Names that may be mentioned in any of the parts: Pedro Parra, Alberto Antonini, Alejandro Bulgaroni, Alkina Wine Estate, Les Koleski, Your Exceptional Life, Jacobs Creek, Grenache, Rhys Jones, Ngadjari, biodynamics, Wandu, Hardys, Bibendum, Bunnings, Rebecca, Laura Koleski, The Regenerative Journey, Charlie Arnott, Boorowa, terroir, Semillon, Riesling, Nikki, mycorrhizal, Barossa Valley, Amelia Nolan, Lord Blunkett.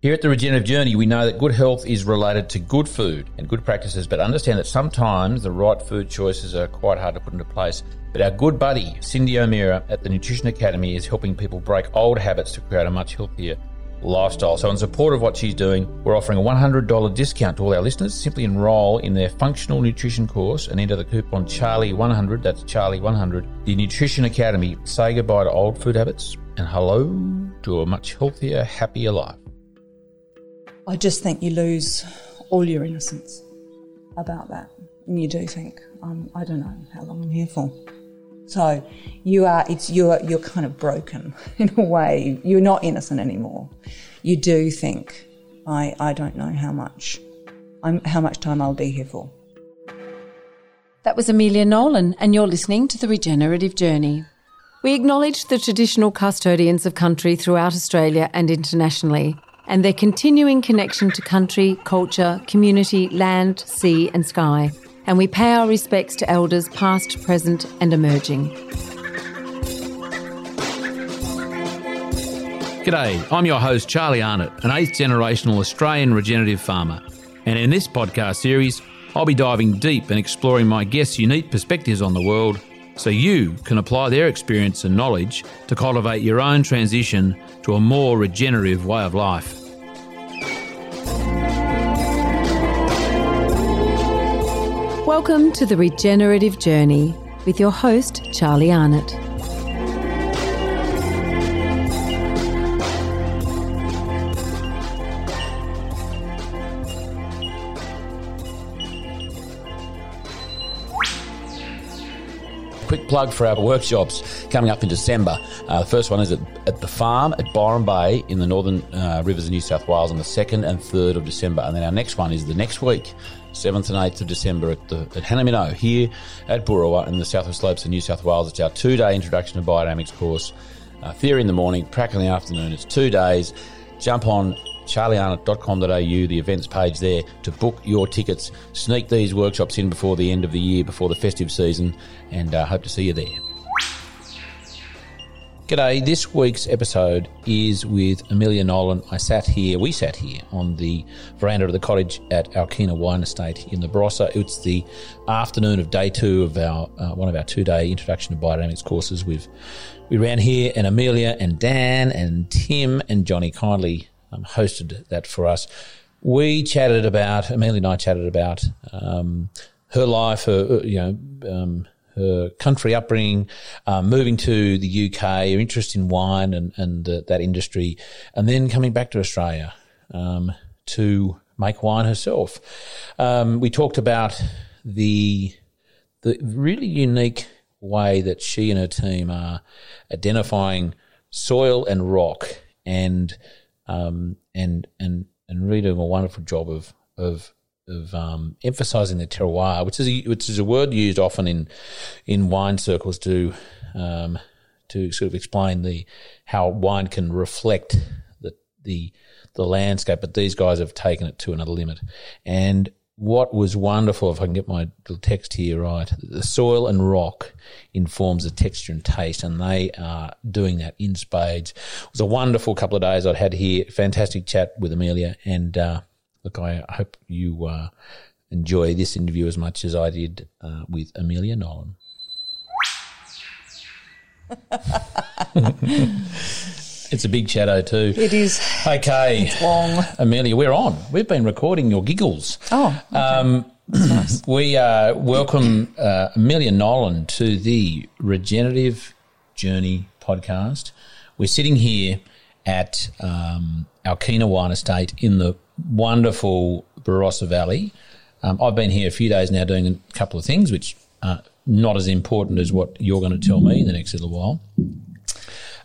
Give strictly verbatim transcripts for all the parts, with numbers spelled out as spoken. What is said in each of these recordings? Here at The Regenerative Journey, we know that good health is related to good food and good practices, but understand that sometimes the right food choices are quite hard to put into place. But our good buddy, Cindy O'Meara at the Nutrition Academy, is helping people break old habits to create a much healthier lifestyle. So in support of what she's doing, we're offering a one hundred dollars discount to all our listeners. Simply enroll in their functional nutrition course and enter the coupon Charlie one hundred, that's Charlie one hundred, the Nutrition Academy. Say goodbye to old food habits and hello to a much healthier, happier life. I just think you lose all your innocence about that. And you do think, um, I don't know how long I'm here for. So you are, it's, you're, you're kind of broken in a way. You're not innocent anymore. You do think, I, I don't know how much, I'm, how much time I'll be here for. That was Amelia Nolan, and you're listening to The Regenerative Journey. We acknowledge the traditional custodians of country throughout Australia and internationally, and their continuing connection to country, culture, community, land, sea and sky. And we pay our respects to elders past, present and emerging. G'day, I'm your host Charlie Arnott, an eighth generational Australian regenerative farmer. And in this podcast series, I'll be diving deep and exploring my guests' unique perspectives on the world, so you can apply their experience and knowledge to cultivate your own transition to a more regenerative way of life. Welcome to The Regenerative Journey with your host, Charlie Arnott. Quick plug for our workshops coming up in December. Uh, the first one is at, at the farm at Byron Bay in the northern uh, rivers of New South Wales on the second and third of December. And then our next one is the next week, seventh and eighth of December at the at Hanamino here at Boorowa in the southern slopes of New South Wales. It's our two-day introduction to biodynamics course. Uh, theory in the morning, practical in the afternoon. It's two days. Jump on charlie arnott dot com dot a u, the events page there, to book your tickets. Sneak these workshops in before the end of the year, before the festive season, and uh, hope to see you there. G'day, this week's episode is with Amelia Nolan. I sat here, we sat here on the veranda of the cottage at Alkina Wine Estate in the Barossa. It's the afternoon of day two of our uh, one of our two-day Introduction to Biodynamics courses. We've, we ran here, and Amelia and Dan and Tim and Johnny kindly Um, hosted that for us. We chatted about, Amelia and I chatted about um, her life, her, you know, um, her country upbringing, uh, moving to the U K, her interest in wine and, and uh, that industry, and then coming back to Australia um, to make wine herself. Um, we talked about the the really unique way that she and her team are identifying soil and rock and Um, and and and really doing a wonderful job of of of um, emphasising the terroir, which is a, which is a word used often in in wine circles to um, to sort of explain the how wine can reflect the the the landscape. But these guys have taken it to another limit. And what was wonderful, if I can get my little text here right, the soil and rock informs the texture and taste, and they are doing that in spades. It was a wonderful couple of days I'd had here. Fantastic chat with Amelia, and uh, look, I hope you uh, enjoy this interview as much as I did uh, with Amelia Nolan. It's a big shadow too. It is. Okay. It's long. Amelia, we're on. We've been recording your giggles. Oh, okay. um, nice. We uh, welcome uh, Amelia Nolan to the Regenerative Journey podcast. We're sitting here at um, Alkina Wine Estate in the wonderful Barossa Valley. Um, I've been here a few days now doing a couple of things, which are not as important as what you're going to tell me in the next little while.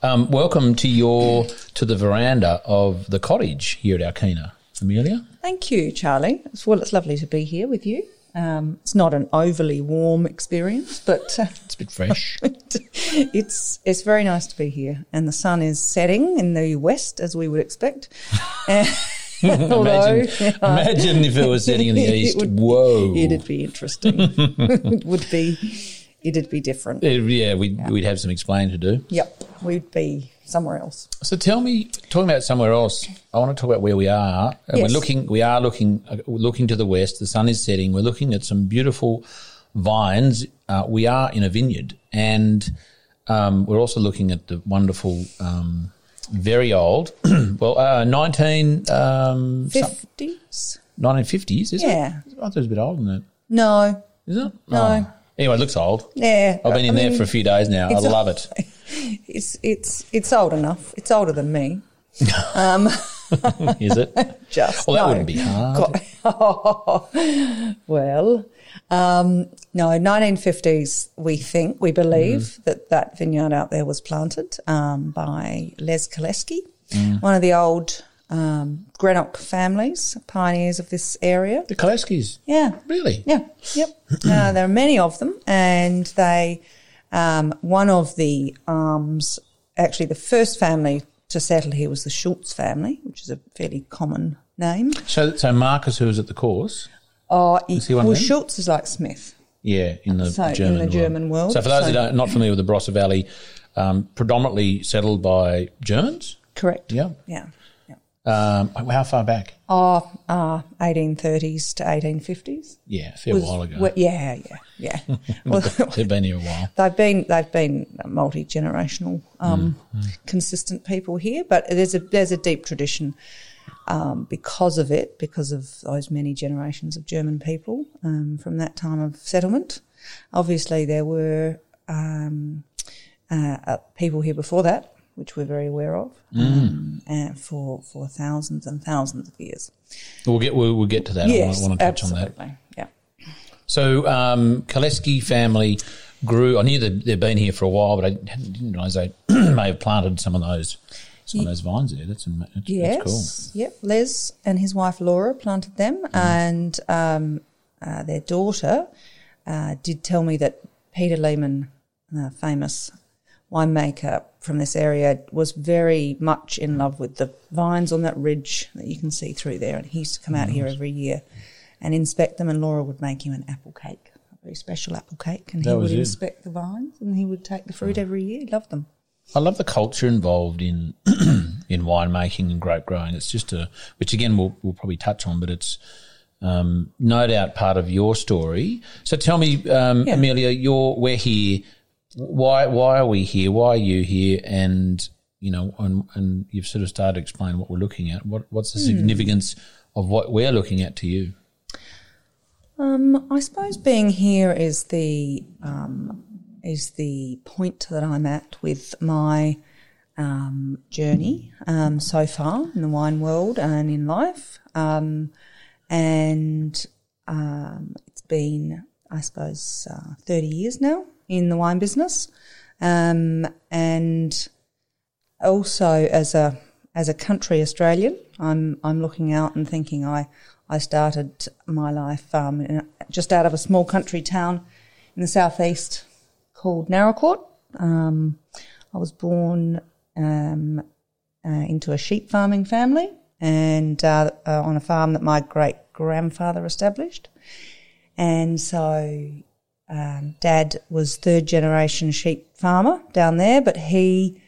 Um, welcome to your to the veranda of the cottage here at Alkina, Amelia. Thank you, Charlie. Well, it's lovely to be here with you. Um, it's not an overly warm experience, but uh, it's a bit fresh. it's it's very nice to be here, and the sun is setting in the west as we would expect. uh, Although, imagine, you know, imagine if it was setting in the east. It would, Whoa, it'd be interesting. It would be. It'd be different. Yeah, we'd, yeah. we'd have some explaining to do. Yep, we'd be somewhere else. So tell me, talking about somewhere else, I want to talk about where we are. And yes. We're looking, we are looking, uh, looking to the west. The sun is setting. We're looking at some beautiful vines. Uh, we are in a vineyard, and um, we're also looking at the wonderful, um, very old, well, uh, nineteen um, fifties, nineteen fifties, is yeah. it? Yeah, I thought it was a bit older than that. No, is it? No. Oh. Anyway, it looks old. Yeah, I've been in I there mean, for a few days now. I love old. it. It's it's it's old enough. It's older than me. Um, is it? Just well, that no. wouldn't be hard. Oh, well, um, no, nineteen fifties. We think we believe mm. that that vineyard out there was planted um, by Les Koleski, mm. one of the old um, Grenache families, pioneers of this area. The Koleskis, yeah, really, yeah, yep. uh, there are many of them, and they. Um, one of the arms, actually the first family to settle here was the Schultz family, which is a fairly common name. So so Marcus, who was at the course, oh, is he one well, of them? Schultz is like Smith. Yeah, in the, so, German, in the world. German world. So for those so, who are not familiar with the Barossa Valley, um, predominantly settled by Germans? Correct. Yeah. Yeah. Um, how far back? Oh, uh, eighteen thirties to eighteen fifties. Yeah, a fair was, while ago. Well, yeah, yeah, yeah. Well, they've been here a while. They've been they've been multi-generational, um, mm-hmm. consistent people here, but there's a there's a deep tradition um, because of it, because of those many generations of German people um, from that time of settlement. Obviously, there were um, uh, people here before that, which we're very aware of, um, mm. uh, for for thousands and thousands of years. We'll get we'll, we'll get to that. Yes, I want to touch absolutely. on that. Yeah. So um, Koleski family grew. I knew they'd, they'd been here for a while, but I didn't realise they may have planted some of those some of those vines there. That's, that's, yes, that's cool. Yep. Les and his wife Laura planted them, mm. and um, uh, their daughter uh, did tell me that Peter Lehman, the famous winemaker from this area, was very much in love with the vines on that ridge that you can see through there, and he used to come out nice. here every year and inspect them, and Laura would make him an apple cake, a very special apple cake, and that he would it. inspect the vines and he would take the fruit every year. He loved them. I love the culture involved in in winemaking and grape growing. It's just a – which, again, we'll, we'll probably touch on, but it's um, no doubt part of your story. So tell me, um, yeah. Amelia, you're we're here – Why why are we here? Why are you here? And, you know, and, and you've sort of started to explain what we're looking at. What What's the mm. significance of what we're looking at to you? Um, I suppose being here is the um, is the point that I'm at with my um, journey um, so far in the wine world and in life. Um, and um, it's been, I suppose, uh, thirty years now in the wine business, um, and also as a as a country Australian, I'm I'm looking out and thinking I I started my life um, in a, just out of a small country town in the southeast called Naracoorte. Um, I was born um, uh, into a sheep farming family, and uh, uh, on a farm that my great grandfather established, and so. Um, Dad was third generation sheep farmer down there, but he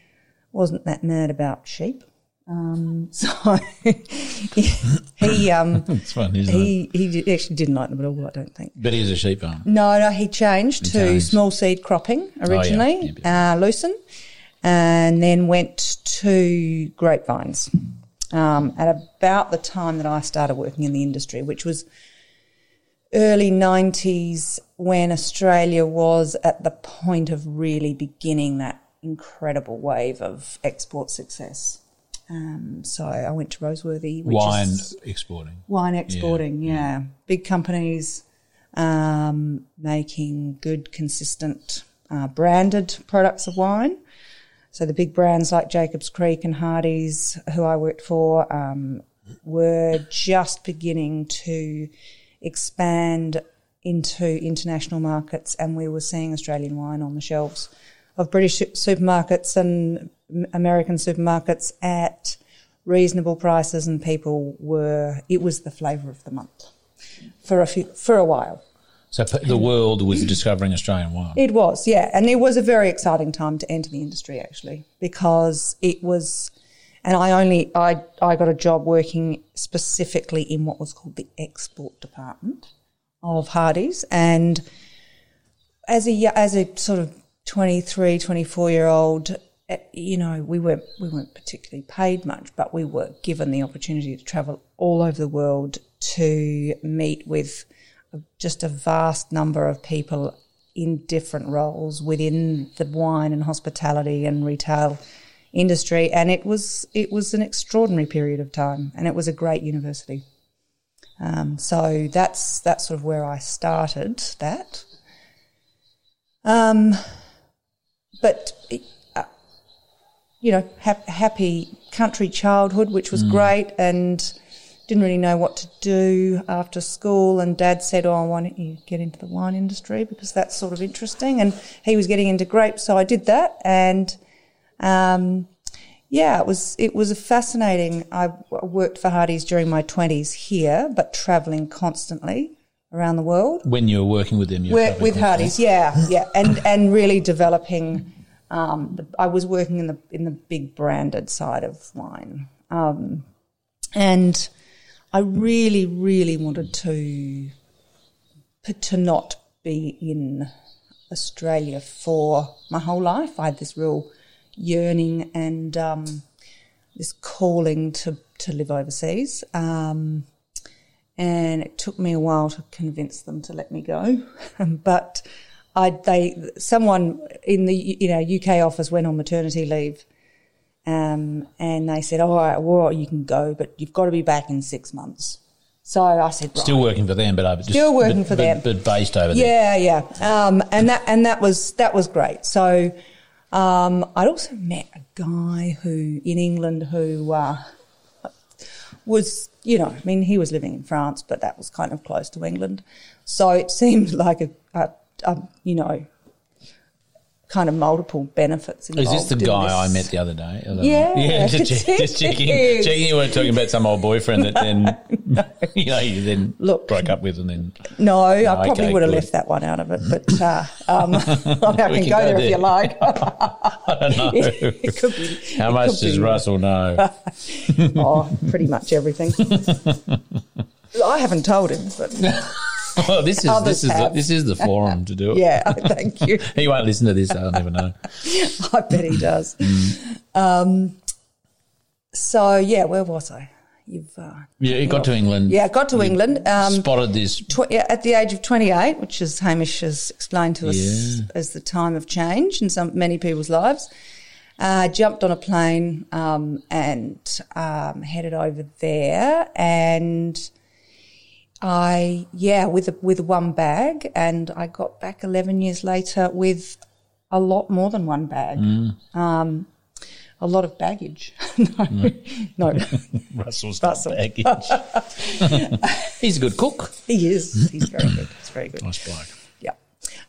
wasn't that mad about sheep. Um, so he um, it's fun, isn't he it? he actually didn't like them at all, I don't think. But he was a sheep farmer. No, no, he changed he to changed. small seed cropping originally, oh, yeah. Yeah, yeah. Uh, lucerne, and then went to grapevines um, at about the time that I started working in the industry, which was early nineties, when Australia was at the point of really beginning that incredible wave of export success. Um, so I went to Roseworthy. Which wine is exporting. Wine exporting, yeah. yeah. Big companies um, making good, consistent, uh, branded products of wine. So the big brands like Jacobs Creek and Hardys, who I worked for, um, were just beginning to expand into international markets, and we were seeing Australian wine on the shelves of British supermarkets and American supermarkets at reasonable prices, and people were – it was the flavour of the month for a few, for a while. So the world was discovering Australian wine. It was, yeah. And it was a very exciting time to enter the industry, actually, because it was – and I only I, – I got a job working specifically in what was called the export department of Hardys. And as a, as a sort of twenty-three, twenty-four-year-old, you know, we weren't, we weren't particularly paid much, but we were given the opportunity to travel all over the world to meet with just a vast number of people in different roles within the wine and hospitality and retail industry. And it was it was an extraordinary period of time, and it was a great university. Um, so that's that's sort of where I started that. Um, but, uh, you know, ha- happy country childhood, which was mm. great, and didn't really know what to do after school, and Dad said, oh, why don't you get into the wine industry, because that's sort of interesting. And he was getting into grapes, so I did that. And, um, yeah, it was it was a fascinating – I worked for Hardys during my twenties here, but travelling constantly around the world. When you were working with them? You were with Hardys, yeah, yeah, and and really developing um, – I was working in the, in the big branded side of wine. Um, and – I really, really wanted to to not be in Australia for my whole life. I had this real yearning and um, this calling to, to live overseas. Um, and it took me a while to convince them to let me go. But I, they, someone in the in our U K office went on maternity leave. Um, and they said, oh, all right, well, you can go, but you've got to be back in six months. So I said, right. Still working for them, but I just, still working but, for them, but, but based over there. Yeah, yeah. Um, and that and that was that was great. So um, I'd also met a guy who in England who uh, was, you know, I mean, he was living in France, but that was kind of close to England. So it seemed like a, a, a you know. kind of multiple benefits involved. Is this the guy this? I met the other day? The yeah. One? Yeah, just, check, just checking, checking you weren't talking about some old boyfriend that then no. you know you then Look, broke up with and then... No, no I okay, probably would have left that one out of it, but uh, um, I can, can go, go there, there if you like. I don't know. it, it could be, How it much could does be. Russell know? Oh, pretty much everything. I haven't told him, but... Well, this is Others this is the, this is the forum to do it. Yeah, thank you. He won't listen to this. I'll never know. I bet he does. Mm. Um, so yeah, where was I? You've uh, yeah, you got to England. Yeah, got to you England. Um, spotted this tw- yeah, at the age of twenty-eight, which is Hamish has explained to us yeah. as the time of change in some many people's lives. Uh, jumped on a plane um, and um, headed over there and. I, yeah, with a, with one bag, and I got back eleven years later with a lot more than one bag, mm. um, a lot of baggage. no, no. Russell's Russell. Not baggage. He's a good cook. He is. He's very good. He's very good. Nice bloke. Yeah.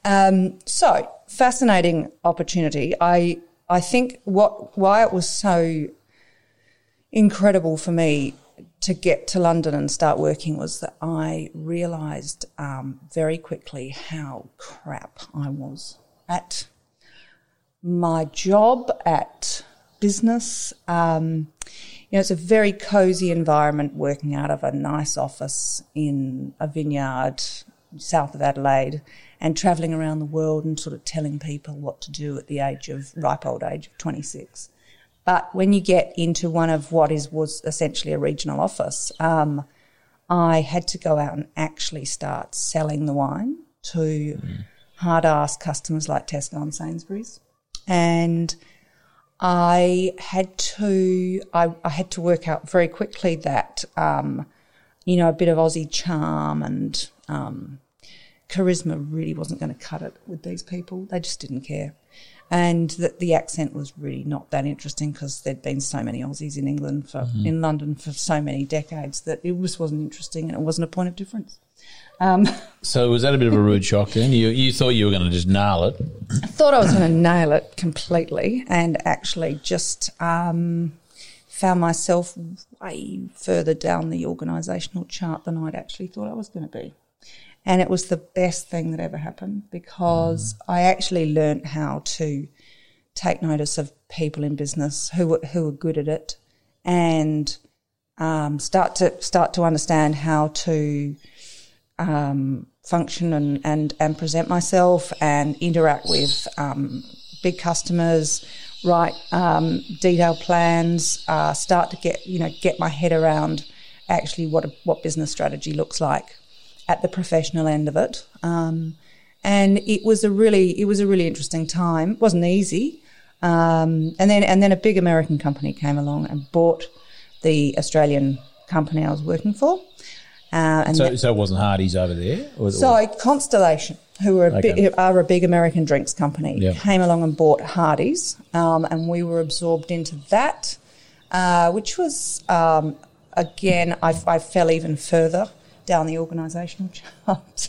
Um, so, fascinating opportunity. I I think what why it was so incredible for me to get to London and start working was that I realised um, very quickly how crap I was at my job, at business. Um, you know, it's a very cosy environment working out of a nice office in a vineyard south of Adelaide and travelling around the world and sort of telling people what to do at the age of ripe old age of twenty-six. But when you get into one of what is was essentially a regional office, um, I had to go out and actually start selling the wine to mm. hard-ass customers like Tesco and Sainsbury's, and I had to I, I had to work out very quickly that um, you know a bit of Aussie charm and um, charisma really wasn't going to cut it with these people. They just didn't care. And that the accent was really not that interesting because there'd been so many Aussies in England for mm-hmm. in London for so many decades that it just wasn't interesting and it wasn't a point of difference. Um, so was that a bit of a rude shock then? You you thought you were going to just nail it? I thought I was going to nail it completely and actually just um, found myself way further down the organisational chart than I'd actually thought I was going to be. And it was the best thing that ever happened, because mm. I actually learnt how to take notice of people in business who were, who were good at it, and um, start to start to understand how to um, function and, and, and present myself and interact with um, big customers, write um, detailed plans, uh, start to get you know get my head around actually what a, what business strategy looks like at the professional end of it, um, and it was a really it was a really interesting time. It wasn't easy, um, and then and then a big American company came along and bought the Australian company I was working for. Uh, and so, that, so it wasn't Hardys over there. Or, so or? Constellation, who are a, okay. big, are a big American drinks company, yeah. came along and bought Hardys, um, and we were absorbed into that, uh, which was um, again I, I fell even further down the organisational chart.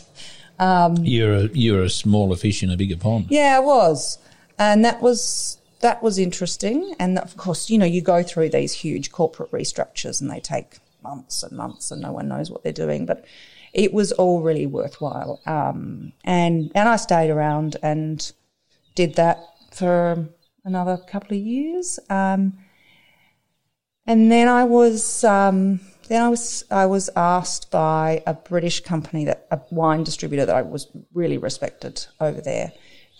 um, you're a you're a smaller fish in a bigger pond. Yeah, I was, and that was that was interesting. And of course, you know, you go through these huge corporate restructures, and they take months and months, and no one knows what they're doing. But it was all really worthwhile. Um, and and I stayed around and did that for another couple of years. Um, and then I was. Um, Then I was I was asked by a British company, that a wine distributor that I was really respected over there,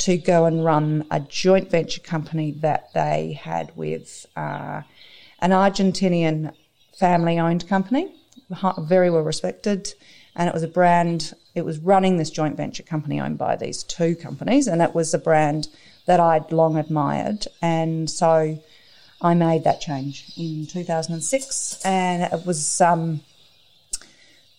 to go and run a joint venture company that they had with uh, an Argentinian family-owned company, very well respected, and it was a brand. It was running this joint venture company owned by these two companies, and it was a brand that I'd long admired, and so I made that change in two thousand six, and it was um,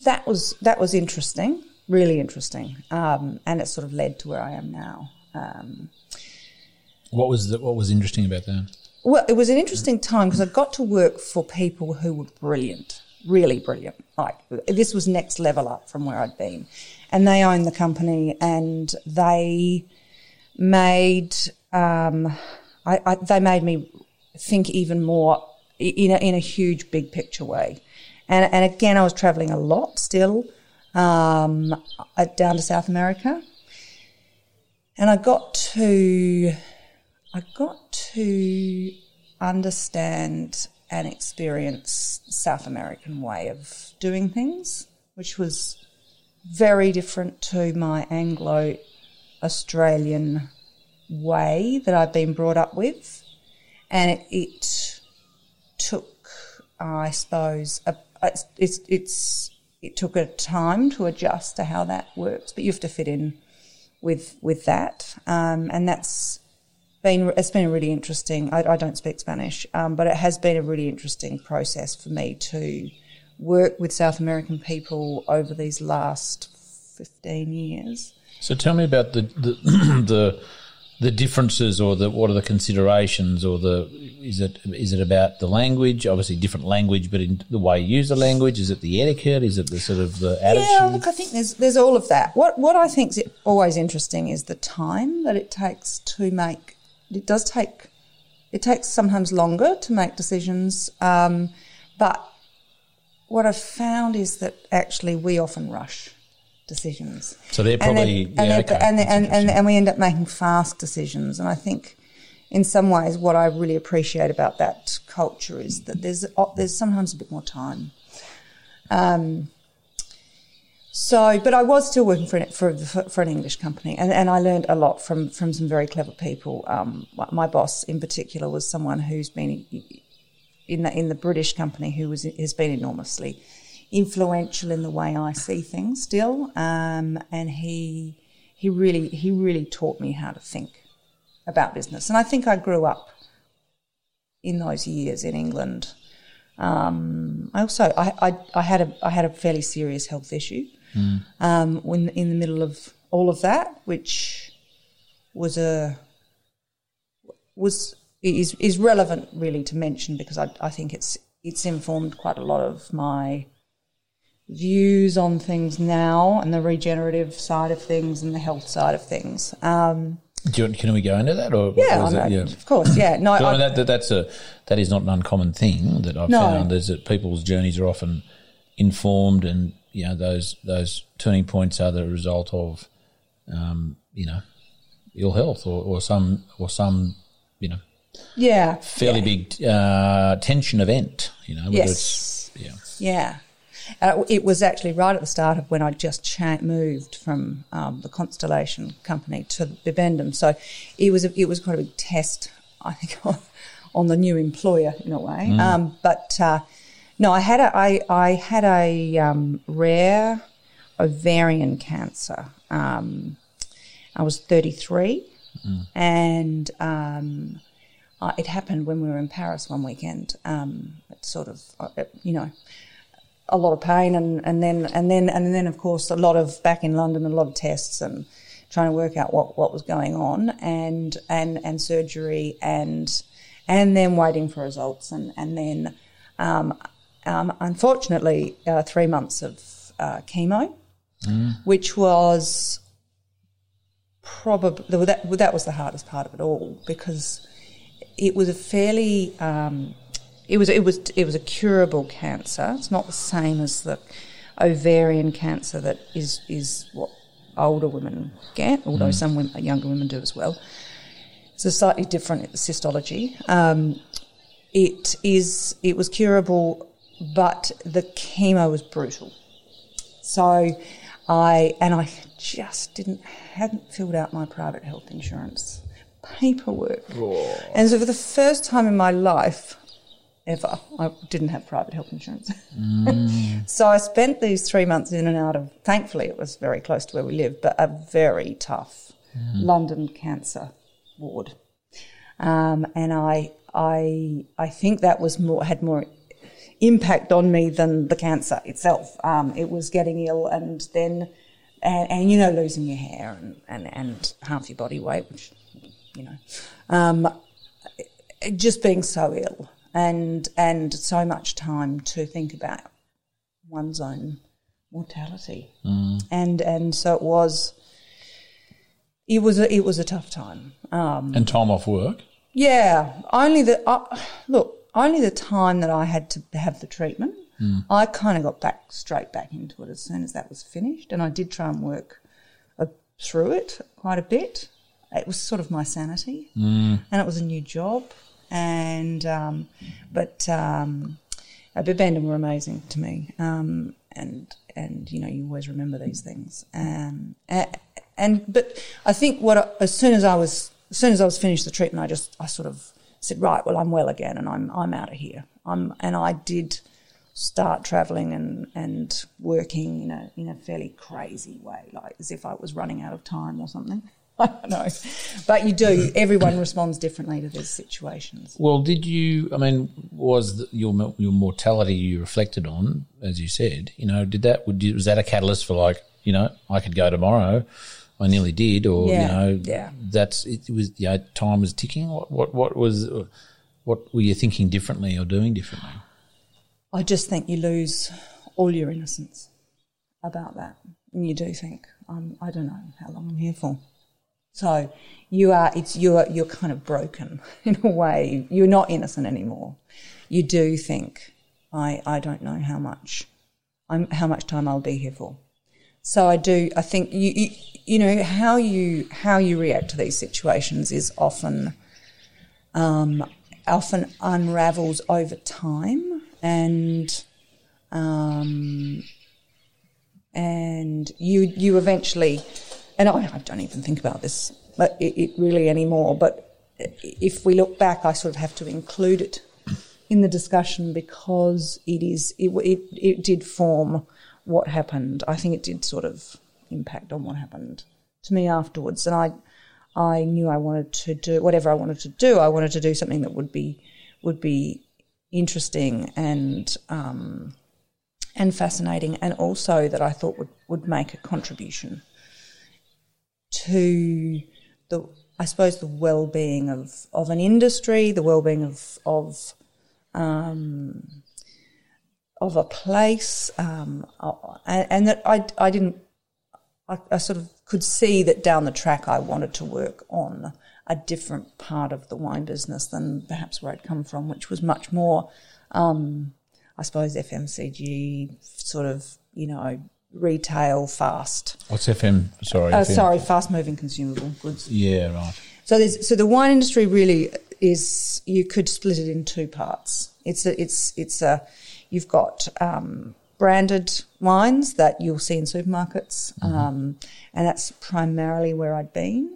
that was that was interesting, really interesting, um, and it sort of led to where I am now. Um, what was the, what was interesting about that? Well, it was an interesting time because I got to work for people who were brilliant, really brilliant. Like, this was next level up from where I'd been, and they owned the company, and they made um, I, I, they made me think even more in a, in a huge big picture way, and and again I was travelling a lot still, um, down to South America, and I got to I got to understand and experience South American way of doing things, which was very different to my Anglo-Australian way that I've been brought up with. And it, it took, I suppose, a, it's it's it took a time to adjust to how that works, but you have to fit in with with that, um, and that's been it's been really interesting. I, I don't speak Spanish, um, but it has been a really interesting process for me to work with South American people over these last fifteen years. So tell me about the the. the The differences, or the what are the considerations, or the is it is it about the language? Obviously, different language, but in the way you use the language, is it the etiquette? Is it the sort of the attitude? Yeah, look, I think there's there's all of that. What what I think's always interesting is the time that it takes to make. It does take. It takes sometimes longer to make decisions, um, but what I've found is that actually we often rush decisions. So they're probably and, yeah, and, okay. and, and, and, and we end up making fast decisions. And I think in some ways what I really appreciate about that culture is that there's there's sometimes a bit more time. Um. So, but I was still working for an, for, for an English company, and, and I learned a lot from, from some very clever people. Um, my boss in particular was someone who's been in the, in the British company who was has been enormously influential in the way I see things still, um, and he he really he really taught me how to think about business. And I think I grew up in those years in England. Um, I also I, I I had a I had a fairly serious health issue mm. um, when in the middle of all of that, which was a was is is relevant really to mention, because I I think it's it's informed quite a lot of my views on things now, and the regenerative side of things and the health side of things. Um, Do you, can we go into that? Or yeah, I know, it, yeah. of course. Yeah, no, I, that, that that's a that is not an uncommon thing that I've no. found, is that people's journeys are often informed and you know, those those turning points are the result of, um, you know, ill health or, or some or some, you know, yeah, fairly yeah. big uh, tension event. You know, yes, it's, yeah, yeah. Uh, it was actually right at the start of when I just cha- moved from um, the Constellation company to Bibendum. So it was a, it was quite a big test, I think, on, on the new employer in a way. Mm. Um, but uh, no, I had a I I had a um, rare ovarian cancer. Um, I was thirty-three, mm. and um, I, it happened when we were in Paris one weekend. Um, it sort of, it, you know. a lot of pain and, and then and then and then of course a lot of back in London, a lot of tests and trying to work out what, what was going on and and and surgery and and then waiting for results and and then um, um, unfortunately uh, three months of uh, chemo, mm. which was probably that that was the hardest part of it all because it was a fairly um, It was it was it was a curable cancer. It's not the same as the ovarian cancer that is is what older women get, although mm. some women, younger women do as well. It's a slightly different histology. Um, it is it was curable, but the chemo was brutal. So I and I just didn't hadn't filled out my private health insurance paperwork, Whoa. and so for the first time in my life. Ever. I didn't have private health insurance. Mm. So I spent these three months in and out of, thankfully it was very close to where we lived, but a very tough mm. London cancer ward. Um, and I I I think that was more had more impact on me than the cancer itself. Um, it was getting ill and then, and, and you know, losing your hair and, and, and half your body weight, which, you know, um, just being so ill. And and so much time to think about one's own mortality, mm. and and so it was. It was a, it was a tough time. Um, and time off work. Yeah, only the uh, look. Only the time that I had to have the treatment, mm. I kind of got back straight back into it as soon as that was finished, and I did try and work uh, through it quite a bit. It was sort of my sanity, mm. and it was a new job. And um, but um, Bibendum were amazing to me, um, and and you know you always remember these things. Um, and, and but I think what I, as soon as I was as soon as I was finished the treatment, I just I sort of said right, well I'm well again, and I'm I'm out of here. I'm and I did start travelling and, and working in a in a fairly crazy way, like as if I was running out of time or something. I don't know, but you do. Everyone responds differently to these situations. Well, did you? I mean, was the, your your mortality you reflected on, as you said? You know, did that? Would you, was that a catalyst for like, you know, I could go tomorrow? I nearly did, or yeah, you know, yeah. that's it. Was you know, time was ticking. What what what was? What were you thinking differently or doing differently? I just think you lose all your innocence about that, and you do think, um, I don't know how long I'm here for. So you are, it's you're you're kind of broken in a way. You're not innocent anymore. You do think, I I don't know how much, I'm how much time I'll be here for. So I do. I think you you, you know how you how you react to these situations is often, um, often unravels over time and, um, and you you eventually. And I, I don't even think about this but it, it really anymore, but if we look back, I sort of have to include it in the discussion because it is it, it, it did form what happened. I think it did sort of impact on what happened to me afterwards. And I I knew I wanted to do whatever I wanted to do. I wanted to do something that would be would be interesting and um, and fascinating, and also that I thought would, would make a contribution to the, I suppose, the well-being of, of an industry, the well-being of of um, of a place, um, and, and that I I didn't I, I sort of could see that down the track I wanted to work on a different part of the wine business than perhaps where I'd come from, which was much more um, I suppose, F M C G sort of, you know, retail fast. What's F M? Sorry. Uh, F M. Sorry, fast-moving consumable goods. Yeah, right. So there's, so the wine industry really is, you could split it in two parts. It's a, it's it's a you've got um, branded wines that you'll see in supermarkets, mm-hmm. um, and that's primarily where I'd been.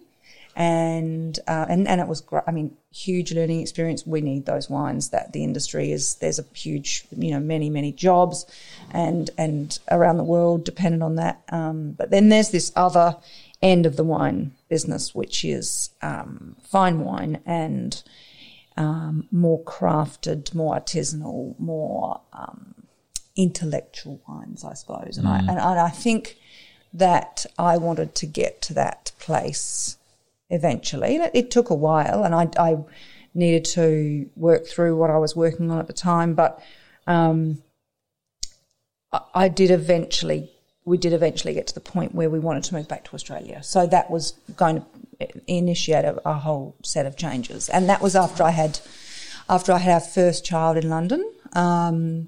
And uh, and and it was gr- I mean huge learning experience. We need those wines that the industry is. There's a huge, you know, many many jobs, and and around the world dependent on that. Um, but then there's this other end of the wine business, which is um, fine wine and um, more crafted, more artisanal, more um, intellectual wines, I suppose. And mm. I and, and I think that I wanted to get to that place. Eventually, it took a while, and I, I needed to work through what I was working on at the time. But um, I, I did eventually. We did eventually get to the point where we wanted to move back to Australia. So that was going to initiate a, a whole set of changes, and that was after I had, after I had our first child in London. Um,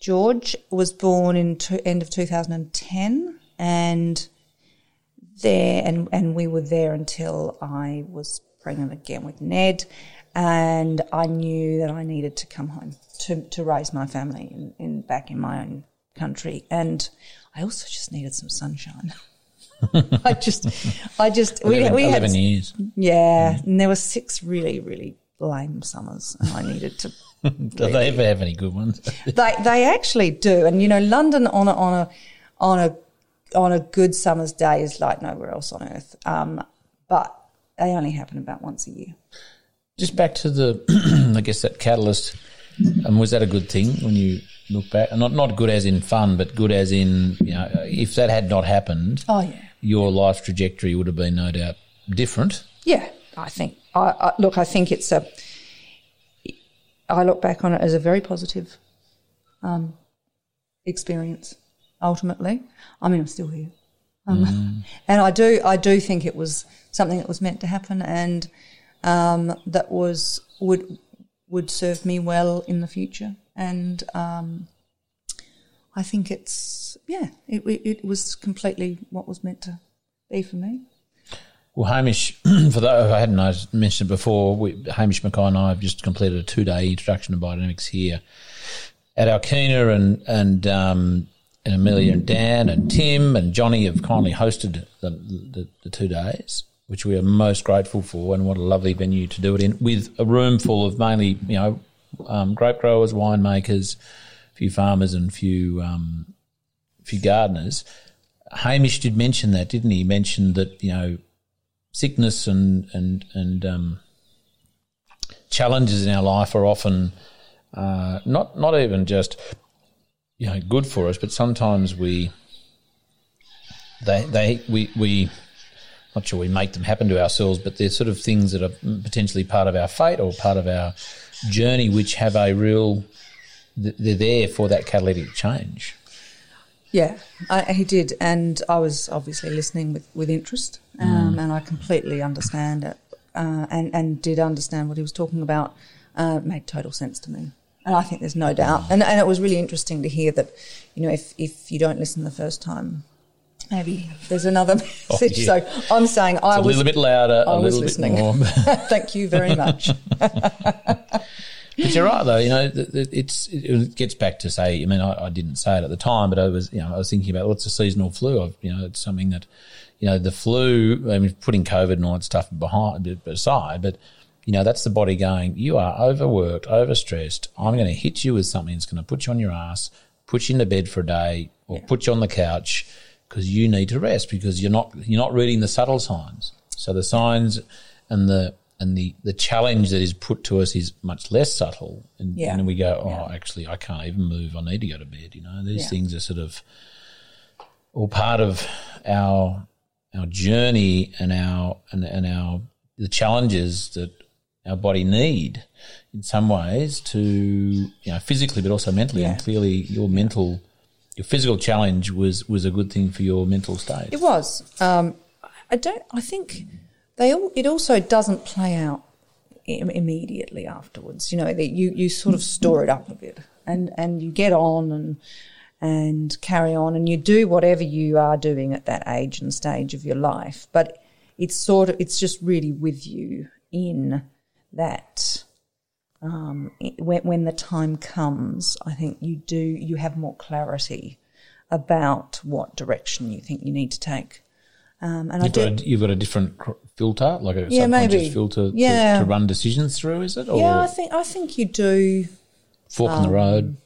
George was born in to, end of two thousand ten, and. There and, and we were there until I was pregnant again with Ned, and I knew that I needed to come home to, to raise my family in, in back in my own country, and I also just needed some sunshine. I just, I just we eleven, we had eleven years, yeah, mm. and there were six really really lame summers, and I needed to. Really, do they ever have any good ones? they they actually do, and you know, London on a on a on a. on a good summer's day is like nowhere else on earth, um, but they only happen about once a year. Just back to the, I guess, that catalyst, and was that a good thing when you look back? Not not good as in fun, but good as in, you know, if that had not happened, oh yeah, your life trajectory would have been no doubt different. Yeah, I think. I, I look, I think it's a. I look back on it as a very positive um, experience. Ultimately, I mean, I'm still here, um, mm. and I do, I do think it was something that was meant to happen, and um, that was would would serve me well in the future. And um, I think it's, yeah, it, it, it was completely what was meant to be for me. Well, Hamish, for those I hadn't mentioned before, we, Hamish McCoy and I have just completed a two-day introduction to biodynamics here at Alkina, and and. Um, And Amelia and Dan and Tim and Johnny have kindly hosted the, the, the two days, which we are most grateful for, and what a lovely venue to do it in, with a room full of mainly, you know, um, grape growers, winemakers, a few farmers and a few, um, few gardeners. Hamish did mention that, didn't he? He mentioned that, you know, sickness and, and, and um, challenges in our life are often uh, not not even just... you know, good for us, but sometimes we, they, they, we, we, not sure we make them happen to ourselves, but they're sort of things that are potentially part of our fate or part of our journey, which have a real, they're there for that catalytic change. Yeah, I, he did, and I was obviously listening with, with interest, um, mm. and I completely understand it, uh, and and did understand what he was talking about. Uh, it made total sense to me. And I think there's no doubt. And and it was really interesting to hear that, you know, if, if you don't listen the first time, maybe there's another message. Oh, yeah. So I'm saying I was... a little bit louder, I a little was bit more. Thank you very much. But you're right, though. You know, it's it gets back to, say, I mean, I, I didn't say it at the time, but I was, you know, I was thinking about, what's well, a seasonal flu? I've, you know, it's something that, you know, the flu, I mean, putting COVID and all that stuff behind aside, but... you know, that's the body going, you are overworked, overstressed. I'm going to hit you with something that's going to put you on your ass, put you into bed for a day, or yeah. put you on the couch, because you need to rest, because you're not you're not reading the subtle signs. So the signs and the and the, the challenge that is put to us is much less subtle, and, yeah. and then we go, oh, yeah. actually, I can't even move. I need to go to bed. You know, these yeah. things are sort of all part of our our journey and our and, and our the challenges that. Our body need in some ways to, you know, physically but also mentally. Yeah. And clearly your mental, your physical challenge was, was a good thing for your mental state. It was. Um, I don't, I think they all, it also doesn't play out im- immediately afterwards. You know, that you, you sort of store it up a bit. and, and you get on and and carry on, and you do whatever you are doing at that age and stage of your life. But it's sort of it's just really with you in that. Um, when, when the time comes, I think you do you have more clarity about what direction you think you need to take. Um, and you've, I got did, a, you've got a different filter, like a yeah, subconscious maybe. filter yeah. to, to run decisions through, is it? Or yeah, I think I think you do. Fork um, in the road.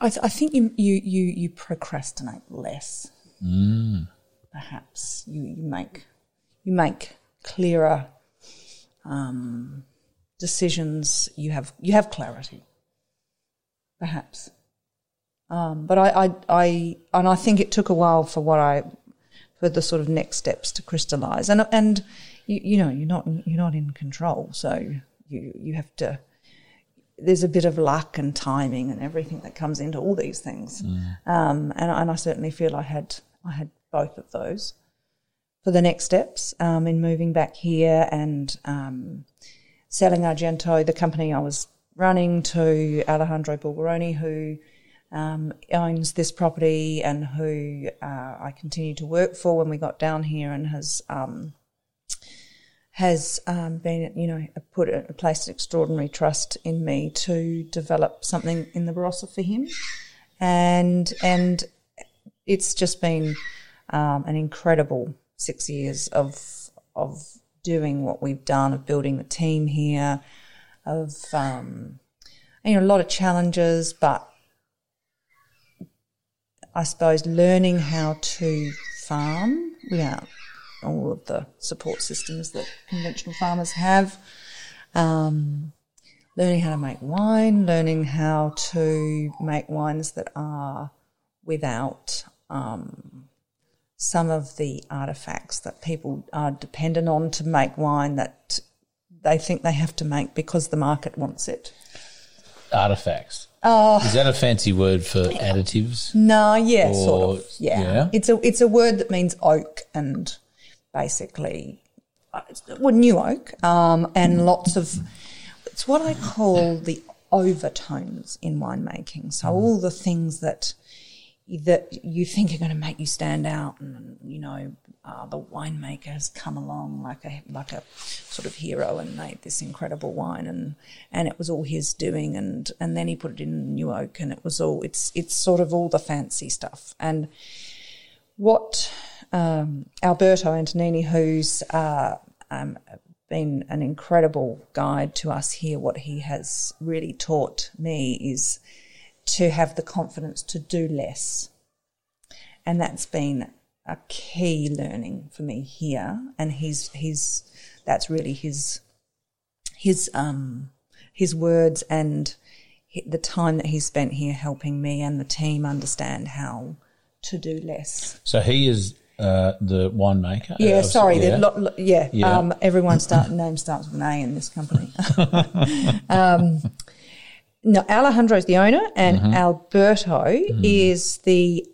I, th- I think you, you, you, you procrastinate less. Mm. Perhaps you, you make you make clearer um, decisions. You have you have clarity, perhaps. Um, but I, I I and I think it took a while for what I for the sort of next steps to crystallise. And and you, you know you're not you're not in control, so you you have to. There's a bit of luck and timing and everything that comes into all these things, mm. um, and, and I certainly feel I had I had both of those for the next steps um, in moving back here and um, selling Argento, the company I was running, to Alejandro Bulgaroni, who um, owns this property and who uh, I continued to work for when we got down here, and has. Um, has um, been, you know, put a, placed an extraordinary trust in me to develop something in the Barossa for him. And and it's just been um, an incredible six years of of doing what we've done, of building the team here, of, um, you know, a lot of challenges, but I suppose learning how to farm without all of the support systems that conventional farmers have, um, learning how to make wine, learning how to make wines that are without um, some of the artefacts that people are dependent on to make wine that they think they have to make because the market wants it. Artefacts. Oh. Is that a fancy word for additives? No, yeah, or, sort of. Yeah. yeah, it's a it's a word that means oak and. Basically, well, new oak um, and lots of – it's what I call the overtones in winemaking. So all the things that that you think are going to make you stand out, and, you know, uh, the winemaker has come along like a like a sort of hero and made this incredible wine, and, and it was all his doing, and, and then he put it in new oak, and it was all – it's it's sort of all the fancy stuff. And what – Um, Alberto Antonini, who's uh, um, been an incredible guide to us here, what he has really taught me is to have the confidence to do less. And that's been a key learning for me here. And he's, he's that's really his his um, his words and the time that he spent here helping me and the team understand how to do less. So he is... Uh, the winemaker. Yeah, uh, sorry. Yeah, lo- lo- yeah, yeah. Um, everyone's start, name starts with an A in this company. um, no, Alejandro's the owner, and mm-hmm. Alberto mm. is the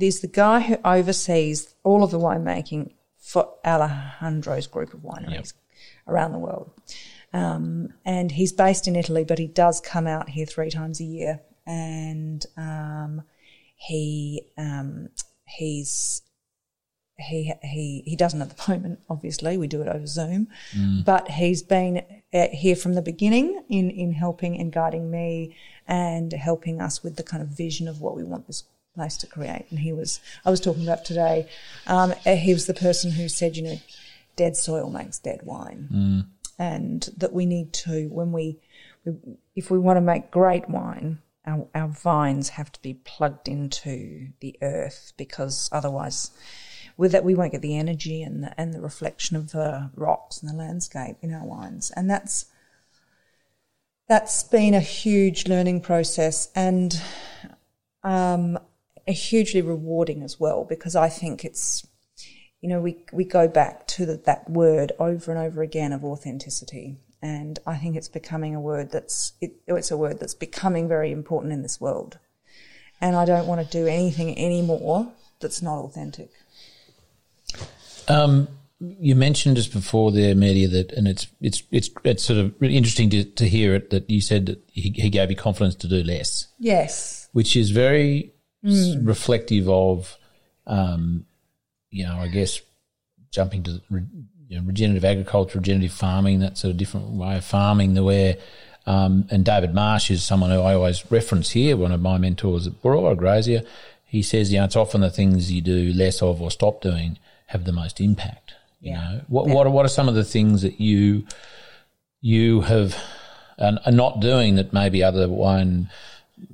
is the guy who oversees all of the winemaking for Alejandro's group of wineries yep. around the world. Um, and he's based in Italy, but he does come out here three times a year, and um, he um, he's. He he he doesn't at the moment, obviously. We do it over Zoom. Mm. But he's been here from the beginning in, in helping and guiding me and helping us with the kind of vision of what we want this place to create. And he was – I was talking about today, um, he was the person who said, you know, dead soil makes dead wine, mm. and that we need to – when we – if we want to make great wine, our, our vines have to be plugged into the earth, because otherwise – with that, we won't get the energy and the, and the reflection of the rocks and the landscape in our wines. And that's that's been a huge learning process, and um, hugely rewarding as well, because I think it's, you know, we, we go back to the, that word over and over again of authenticity, and I think it's becoming a word that's it, it's a word that's becoming very important in this world, and I don't want to do anything anymore that's not authentic. Um, you mentioned just before there, Amelia, that, and it's it's it's it's sort of really interesting to, to hear it, that you said that he, he gave you confidence to do less. Yes. Which is very mm. reflective of, um, you know, I guess jumping to you know, regenerative agriculture, regenerative farming, that sort of different way of farming, the where, um, and David Marsh is someone who I always reference here, one of my mentors at Barossa Grazier. He says, you know, it's often the things you do less of or stop doing have the most impact. You yeah. know, what yeah. what are, what are some of the things that you you have and are not doing that maybe other wine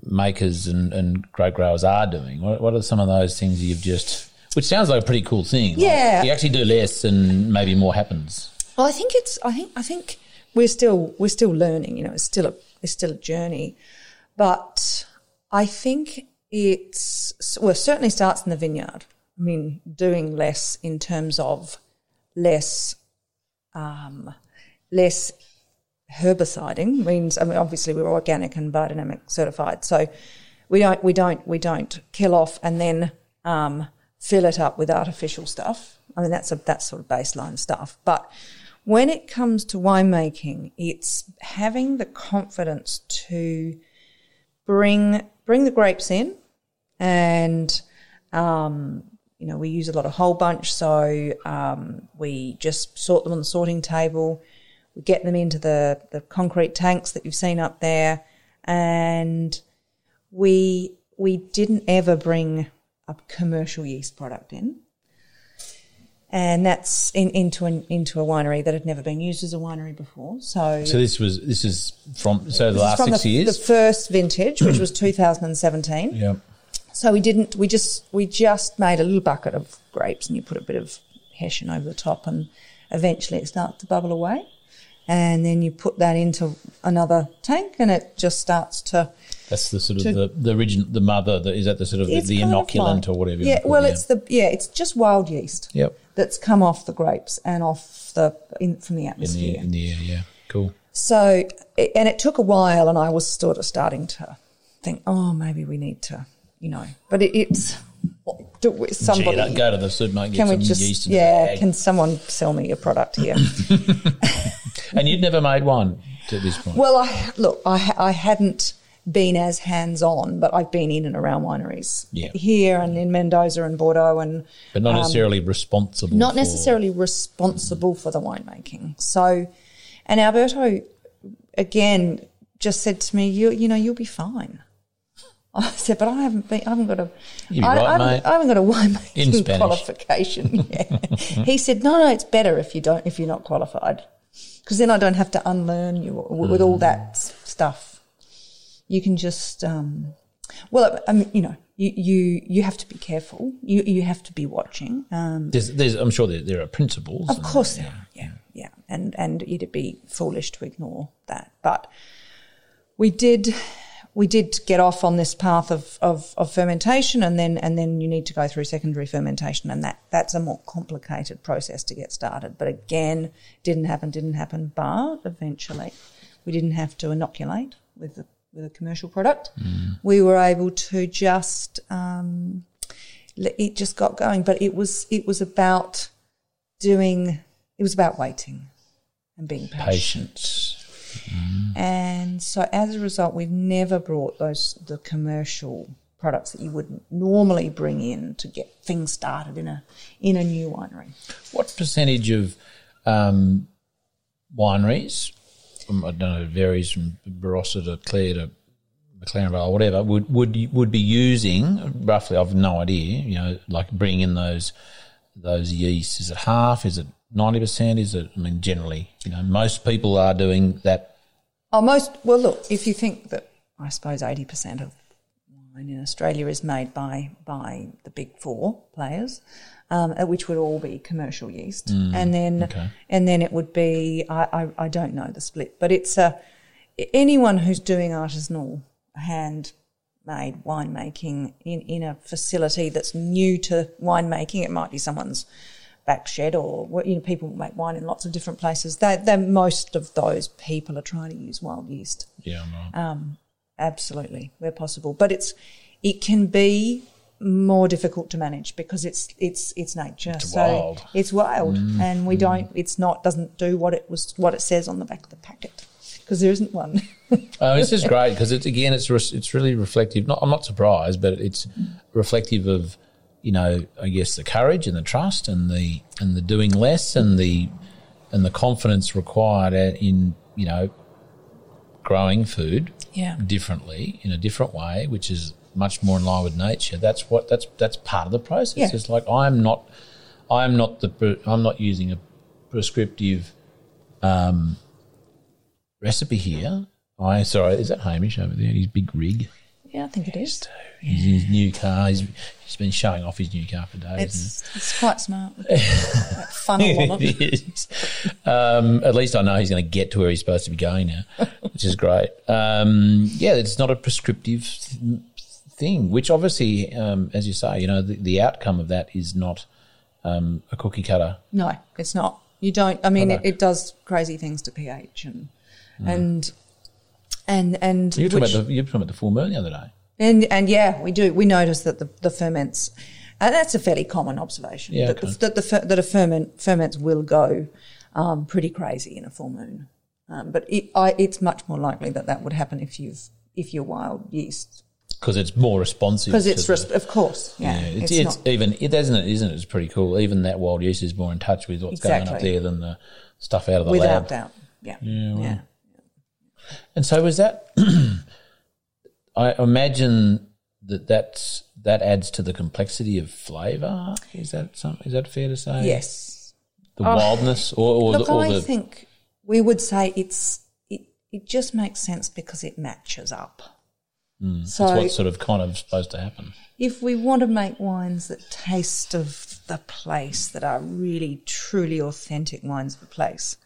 makers and, and grape growers are doing? What, what are some of those things you've just, which sounds like a pretty cool thing? Yeah, like you actually do less and maybe more happens. Well, I think it's I think I think we're still we're still learning. You know, it's still a it's still a journey, but I think it's well it certainly starts in the vineyard. I mean, doing less in terms of less um, less herbiciding means, I mean, obviously we're organic and biodynamic certified, so we don't we don't we don't kill off and then um, fill it up with artificial stuff. I mean, that's a that's sort of baseline stuff. But when it comes to winemaking, it's having the confidence to bring bring the grapes in, and um, you know, we use a lot of whole bunch, so um, we just sort them on the sorting table. We get them into the, the concrete tanks that you've seen up there, and we we didn't ever bring a commercial yeast product in, and that's in, into an, into a winery that had never been used as a winery before. So, so this was this is from so the last six the, years, the first vintage, which was two thousand seventeen. Yeah. So we didn't. We just we just made a little bucket of grapes, and you put a bit of hessian over the top, and eventually it starts to bubble away, and then you put that into another tank, and it just starts to. That's the sort to, of the the origin, the mother. The, is that the sort of the, the inoculant of like, or whatever? Yeah. Well, it, yeah. it's the yeah. It's just wild yeast. Yep. That's come off the grapes and off the in, from the atmosphere. In the, in the air. Yeah. Cool. So and it took a while, and I was sort of starting to think, oh, maybe we need to. You know, but it, it's do, somebody. Gee, go to the supermarket. Get can some we just? Yeast in yeah, bag. Can someone sell me a product here? And you'd never made one to this point. Well, I look, I I hadn't been as hands on, but I've been in and around wineries yeah. here and in Mendoza and Bordeaux, and but not necessarily um, responsible. Not for... necessarily responsible mm. for the winemaking. So, and Alberto again just said to me, "You you know, you'll be fine." I said, but I haven't been. I haven't got a. You're I, right, I, haven't, mate. I haven't got a winemaking qualification. Yeah. He said, no, no, it's better if you don't, if you're not qualified, because then I don't have to unlearn you with mm. all that stuff. You can just, um, well, I mean, you know, you, you you have to be careful. You you have to be watching. Um, there's, there's, I'm sure there, there are principles. Of course, there are. Yeah, yeah, and and it'd be foolish to ignore that. But we did. We did get off on this path of, of, of fermentation, and then and then you need to go through secondary fermentation, and that, that's a more complicated process to get started. But again, didn't happen, didn't happen. But eventually, we didn't have to inoculate with the, with a commercial product. Mm. We were able to just um, it just got going. But it was it was about doing it was about waiting and being patient. Patience. Mm. And so as a result, we've never brought those the commercial products that you would normally bring in to get things started in a in a new winery. What percentage of um, wineries, I don't know, it varies from Barossa to Clare to McLaren Vale or whatever, would, would would be using roughly? I've no idea. You know, like bringing in those those yeasts. Is it half? Is it ninety percent? Is it, I mean, generally, you know, most people are doing that. Oh, most, well, look, if you think that, I suppose, eighty percent of wine in Australia is made by by the big four players, um, which would all be commercial yeast. Mm, and then okay. and then it would be, I, I, I don't know the split, but it's a, anyone who's doing artisanal hand made winemaking in, in a facility that's new to winemaking, it might be someone's back shed, or you know, people make wine in lots of different places. They, they most of those people are trying to use wild yeast. Yeah, I'm right. Um, absolutely, where possible, but it's it can be more difficult to manage because it's it's it's nature. It's so wild. It's wild, mm. and we don't. It's not doesn't do what it was what it says on the back of the packet because there isn't one. Oh, this is great because it's again it's re- it's really reflective. Not, I'm not surprised, but it's reflective of, you know, I guess the courage and the trust and the and the doing less and the and the confidence required in, you know, growing food yeah. differently in a different way, which is much more in line with nature. That's what that's that's part of the process. Yeah. It's like I'm not, I'm not the I'm not using a prescriptive um, recipe here. I sorry, is that Hamish over there? His big rig. Yeah, I think it is. His, his new car. He's, he's been showing off his new car for days. It's, it's quite smart. That funnel on it. um, at least I know he's going to get to where he's supposed to be going now, which is great. Um, yeah, it's not a prescriptive th- thing, which obviously, um, as you say, you know, the, the outcome of that is not um, a cookie cutter. No, it's not. You don't. I mean, oh, no. it, it does crazy things to pH and mm. and. And and you were talking about the, you were talking about the full moon the other day. And and yeah, we do. We notice that the, the ferments, and that's a fairly common observation, yeah, that, okay. the, that, the, that a ferment ferments will go um, pretty crazy in a full moon. Um, but it, I, it's much more likely that that would happen if you've if your wild yeast. Because it's more responsive. Because it's res- the, of course, yeah. yeah it's it's, it's even it isn't it isn't it? It's pretty cool. Even that wild yeast is more in touch with what's exactly. going on up there than the stuff out of the Without lab. Without doubt, yeah, yeah. Well. yeah. And so is that – I imagine that that's, that adds to the complexity of flavour. Is that some, is that fair to say? Yes. The oh. wildness or, or Look, the – Look, I the... think we would say it's it, it just makes sense because it matches up. Mm, so that's what's sort of kind of supposed to happen. If we want to make wines that taste of the place, that are really truly authentic wines of the place,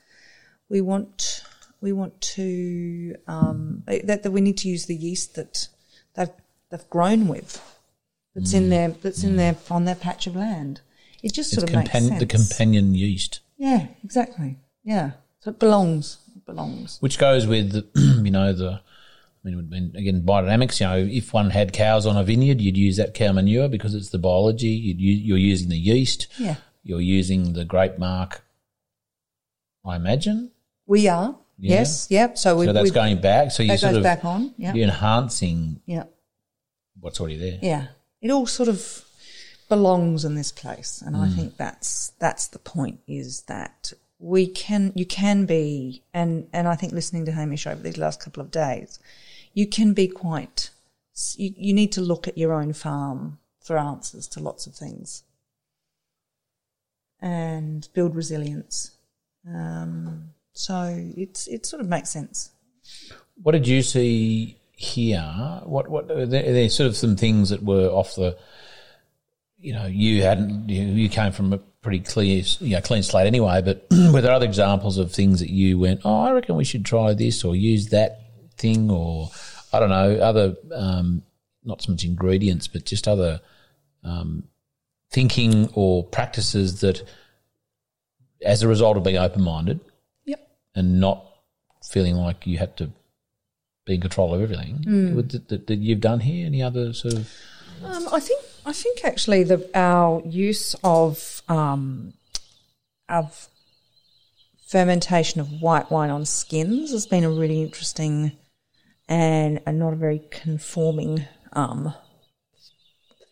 we want – We want to um, that, that we need to use the yeast that they've they've grown with, that's mm. in their that's mm. in their on their patch of land. It just sort it's of compan- makes sense. The companion yeast. Yeah, exactly. Yeah, so it belongs. It belongs. Which goes with the, you know the. I mean, again, biodynamics, you know, if one had cows on a vineyard, you'd use that cow manure because it's the biology. You'd use, you're using the yeast. Yeah. You're using the grape marc. I imagine we are. You yes, know? Yep. So, we, so that's we, going back. So you that sort goes of back on. Yep. You're enhancing yep. what's already there. Yeah, it all sort of belongs in this place, and mm. I think that's that's the point. Is that we can you can be and and I think listening to Hamish over these last couple of days, you can be quite. You, you need to look at your own farm for answers to lots of things, and build resilience. Um, So it's it sort of makes sense. What did you see here? What what are there, are there sort of some things that were off the, you know, you hadn't you, you came from a pretty clear, you know, clean slate anyway. But were there other examples of things that you went, oh, I reckon we should try this or use that thing or I don't know other um, not so much ingredients but just other um, thinking or practices that, as a result of being open-minded. And not feeling like you had to be in control of everything mm. that, that, that you've done here. Any other sort of? Um, I think I think actually the our use of um, of fermentation of white wine on skins has been a really interesting and a not a very conforming um,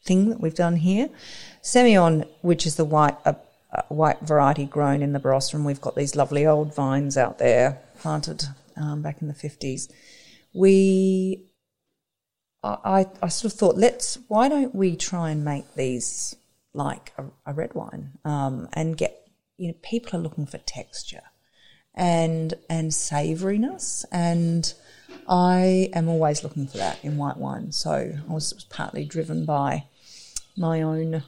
thing that we've done here. Semillon, which is the white. Uh, white variety grown in the Barossa, and we've got these lovely old vines out there planted um, back in the fifties. We, I, I sort of thought, let's why don't we try and make these like a, a red wine um, and get you know people are looking for texture and and savouriness, and I am always looking for that in white wine. So I was, was partly driven by my own.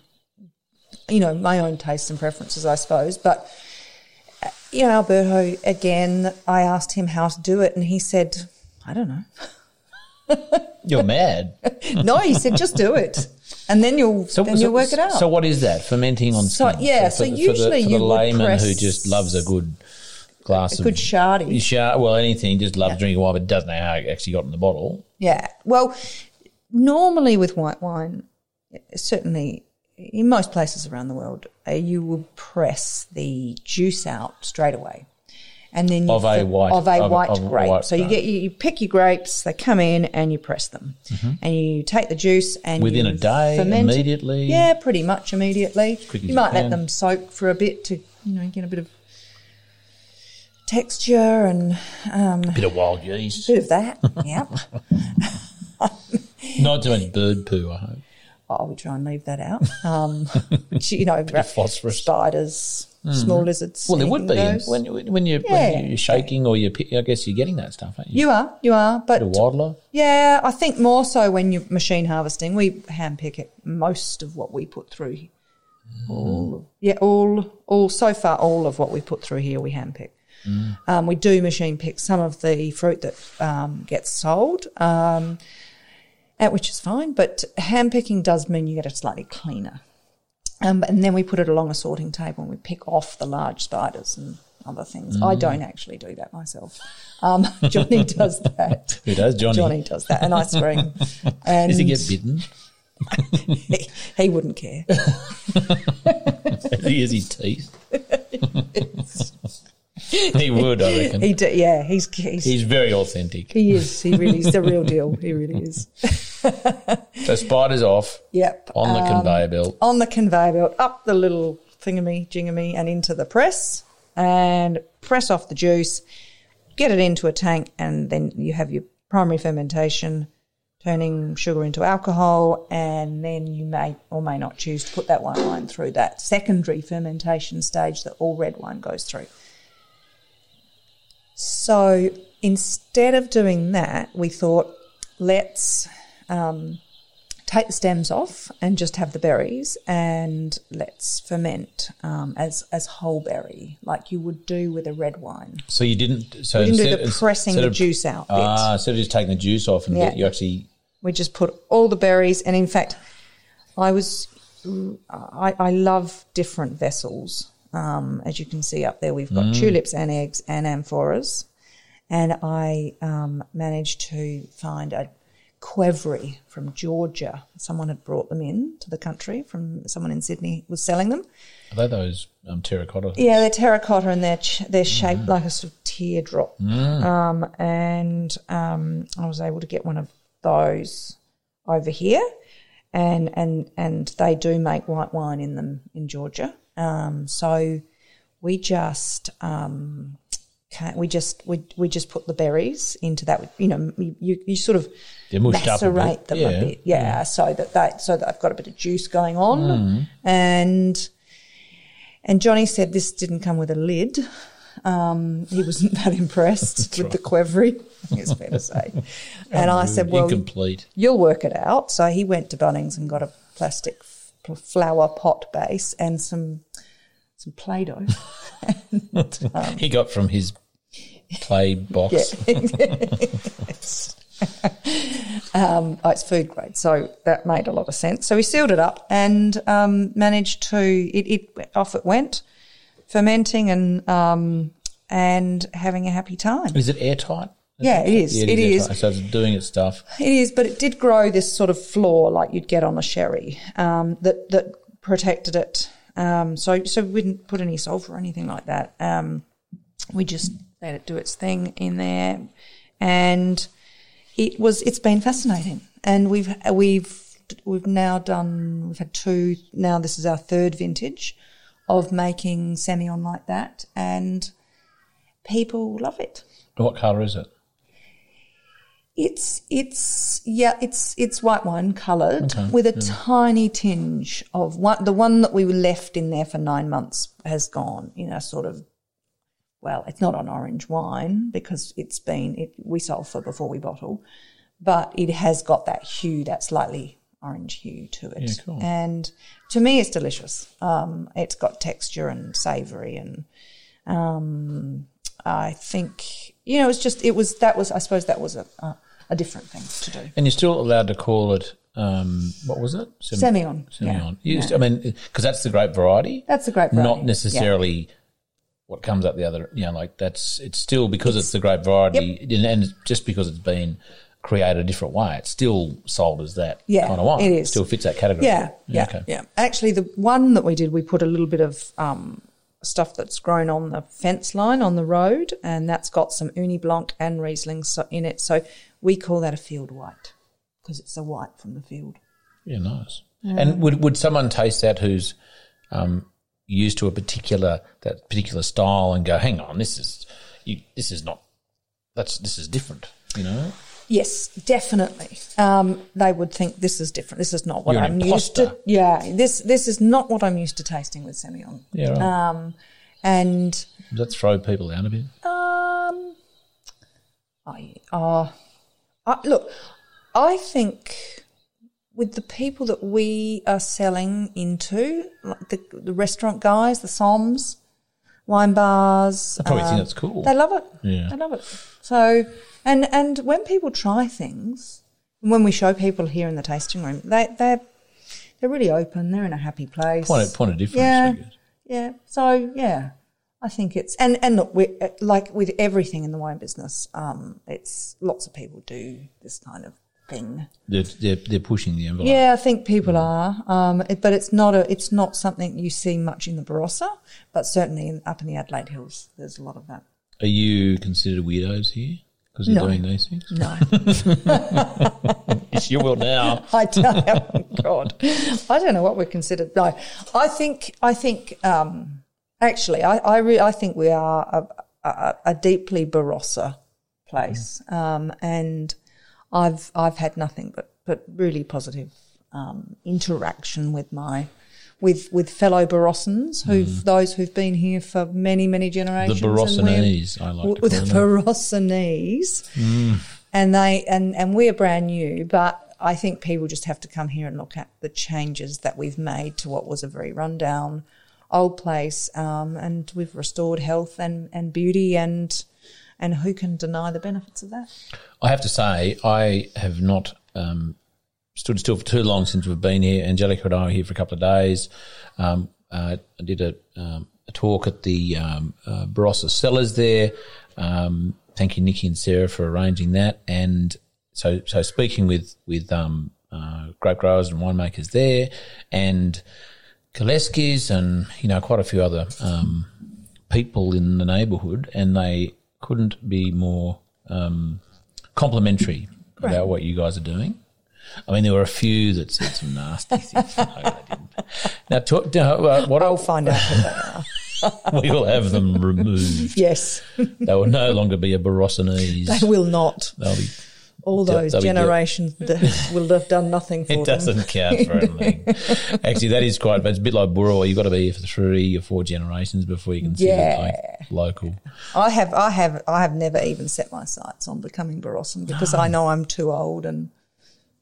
You know, my own tastes and preferences, I suppose. But, you know, Alberto, again, I asked him how to do it and he said, I don't know. You're mad. No, he said, just do it and then you'll so, then so, you'll work it out. So what is that, fermenting on skin? So, yeah, so, for, so usually for the, for the you layman would press who just loves a good glass a good of... A good shardy. Well, anything, just loves yeah. drinking wine but doesn't know how it actually got in the bottle. Yeah, well, normally with white wine, certainly in most places around the world, uh, you will press the juice out straight away. And then of, a, the, white, of a white of, grape. Of white so you get you, you pick your grapes, they come in and you press them. Mm-hmm. And you take the juice and Within you a day, ferment. Immediately? Yeah, pretty much immediately. You might let them soak for a bit to, you know, get a bit of texture and... Um, a bit of wild yeast. A bit of that, yeah. Not doing bird poo, I hope. Oh, we try and leave that out. Um, you know, phosphorus. Spiders... Small lizards. Well, there would be when, when, you're, yeah. when you're shaking or you're – I guess you're getting that stuff, aren't you? You are, you are. But a wildlife? Yeah, I think more so when you're machine harvesting. We handpick it, most of what we put through. Mm. All, yeah, all, all so far all of what we put through here we handpick. Mm. Um, we do machine pick some of the fruit that um, gets sold, um, which is fine, but handpicking does mean you get it slightly cleaner. Um, and then we put it along a sorting table and we pick off the large spiders and other things. Mm. I don't actually do that myself. Um, Johnny does that. Who does Johnny? Johnny does that, and I scream. And does he get bitten? he, he wouldn't care. He has his teeth. He would, I reckon. He do, yeah, he's, he's he's very authentic. He is. He really is the real deal. He really is. So spiders off. Yep. On the um, conveyor belt. On the conveyor belt, up the little thingamy, jingamy, and into the press, and press off the juice. Get it into a tank, and then you have your primary fermentation, turning sugar into alcohol, and then you may or may not choose to put that white wine through that secondary fermentation stage that all red wine goes through. So instead of doing that, we thought, let's um, take the stems off and just have the berries, and let's ferment um, as as whole berry, like you would do with a red wine. So you didn't. So we didn't do the pressing the juice out. Ah, so just taking the juice off and yeah. you actually. We just put all the berries, and in fact, I was I, I love different vessels. Um, as you can see up there, we've got mm. tulips and eggs and amphoras, and I um, managed to find a quevri from Georgia. Someone had brought them in to the country from someone in Sydney was selling them. Are they those um, terracotta? Yeah, they're terracotta, and they're ch- they're shaped mm. like a sort of teardrop. Mm. Um, and um, I was able to get one of those over here, and and and they do make white wine in them in Georgia. Um, so we just um, can't, we just we we just put the berries into that. You know, you, you sort of macerate them yeah. a bit, yeah, yeah, so that they so that I've got a bit of juice going on, mm. and and Johnny said this didn't come with a lid. Um, he wasn't that impressed with right. the quevri, it's fair to say. And I said, well, incomplete. You'll work it out. So he went to Bunnings and got a plastic flower pot base and some some Play-Doh. And, um, he got from his clay box. Yeah. Yes. um, oh, it's food grade, so that made a lot of sense. So we sealed it up and um, managed to it, it off it went, fermenting and um, and having a happy time. Is it airtight? Yeah, it is. Yeah, it, it is. is. So it's doing its stuff. It is, but it did grow this sort of floor like you'd get on a sherry um, that that protected it. Um, so so we didn't put any sulphur or anything like that. Um, we just let it do its thing in there, and it was it's been fascinating. And we've we've we've now done we've had two now. This is our third vintage of making Semillon like that, and people love it. What colour is it? It's it's yeah it's it's white wine coloured okay, with a yeah. tiny tinge of one, the one that we were left in there for nine months has gone in a sort of well it's not on orange wine because it's been it, we sulphur before we bottle, but it has got that hue, that slightly orange hue to it, yeah, cool. and to me it's delicious. Um, it's got texture and savoury, and um, I think you know it's just it was that was I suppose that was a. a A different thing to do, and you're still allowed to call it. Um, what was it? Sem- Semillon. Semillon. Yeah. You used to, I mean, because that's the grape variety. That's the grape variety. Not necessarily yeah. what comes up the other. You know, like that's it's still because it's, it's the grape variety, yep. and just because it's been create a different way. It's still sold as that yeah, kind of wine. It is. It still fits that category. Yeah, yeah, yeah, okay. yeah. Actually, the one that we did, we put a little bit of um, stuff that's grown on the fence line on the road, and that's got some Uni Blanc and Riesling in it. So we call that a field white because it's a white from the field. Yeah, nice. Um, and would would someone taste that who's um, used to a particular that particular style and go, hang on, this is you, this is not that's this is different, you know? Yes, definitely. Um, they would think this is different. This is not what You're I'm used to. Yeah, this this is not what I'm used to tasting with Semillon. Yeah, right. Um, and does that throw people out a bit? Um, I, uh, I look. I think with the people that we are selling into, like the, the restaurant guys, the somms, wine bars, I probably um, think that's cool. They love it. Yeah, they love it. So. And and when people try things, when we show people here in the tasting room, they they're they're really open. They're in a happy place. Point of, point of difference. Yeah, I guess. yeah. So yeah, I think it's and and look, we like with everything in the wine business, um, it's lots of people do this kind of thing. They're they're, they're pushing the envelope. Yeah, I think people mm. are. Um, it, but it's not a it's not something you see much in the Barossa, but certainly in, up in the Adelaide Hills, there's a lot of that. Are you considered weirdos here? Because you're no. doing these things? No. Yes, you will now. I don't oh God. I don't know what we're considered. No. I think I think um, actually I I, re- I think we are a, a, a deeply Barossa place. Yeah. Um, and I've I've had nothing but, but really positive um, interaction with my with with fellow Barossans, who've mm. those who've been here for many, many generations. The Barossanese, I like to call them. The Barossanese. Mm. And, they, and, and we're brand new, but I think people just have to come here and look at the changes that we've made to what was a very rundown old place, um, and we've restored health and, and beauty, and and who can deny the benefits of that? I have to say I have not... Um, stood still for too long since we've been here. Angelica and I were here for a couple of days. Um, uh, I did a, um, a talk at the um, uh, Barossa Cellars there. Um, thank you, Nikki and Sarah, for arranging that. And so so speaking with, with um, uh, grape growers and winemakers there, and Koleskis, and, you know, quite a few other um, people in the neighbourhood, and they couldn't be more um, complimentary right. about what you guys are doing. I mean, there were a few that said some nasty things. No, they didn't. Now, talk, uh, what I'll, I'll find out who they are. We will have them removed. Yes. They will no longer be a Barossanese. They will not. They'll be, All those they'll generations be that will have done nothing for it them. It doesn't count for anything. Actually, that is quite, but it's a bit like Burra. You've got to be here for three or four generations before you can see yeah. it like local. I have, I have, I have never even set my sights on becoming Barossan because no. I know I'm too old and...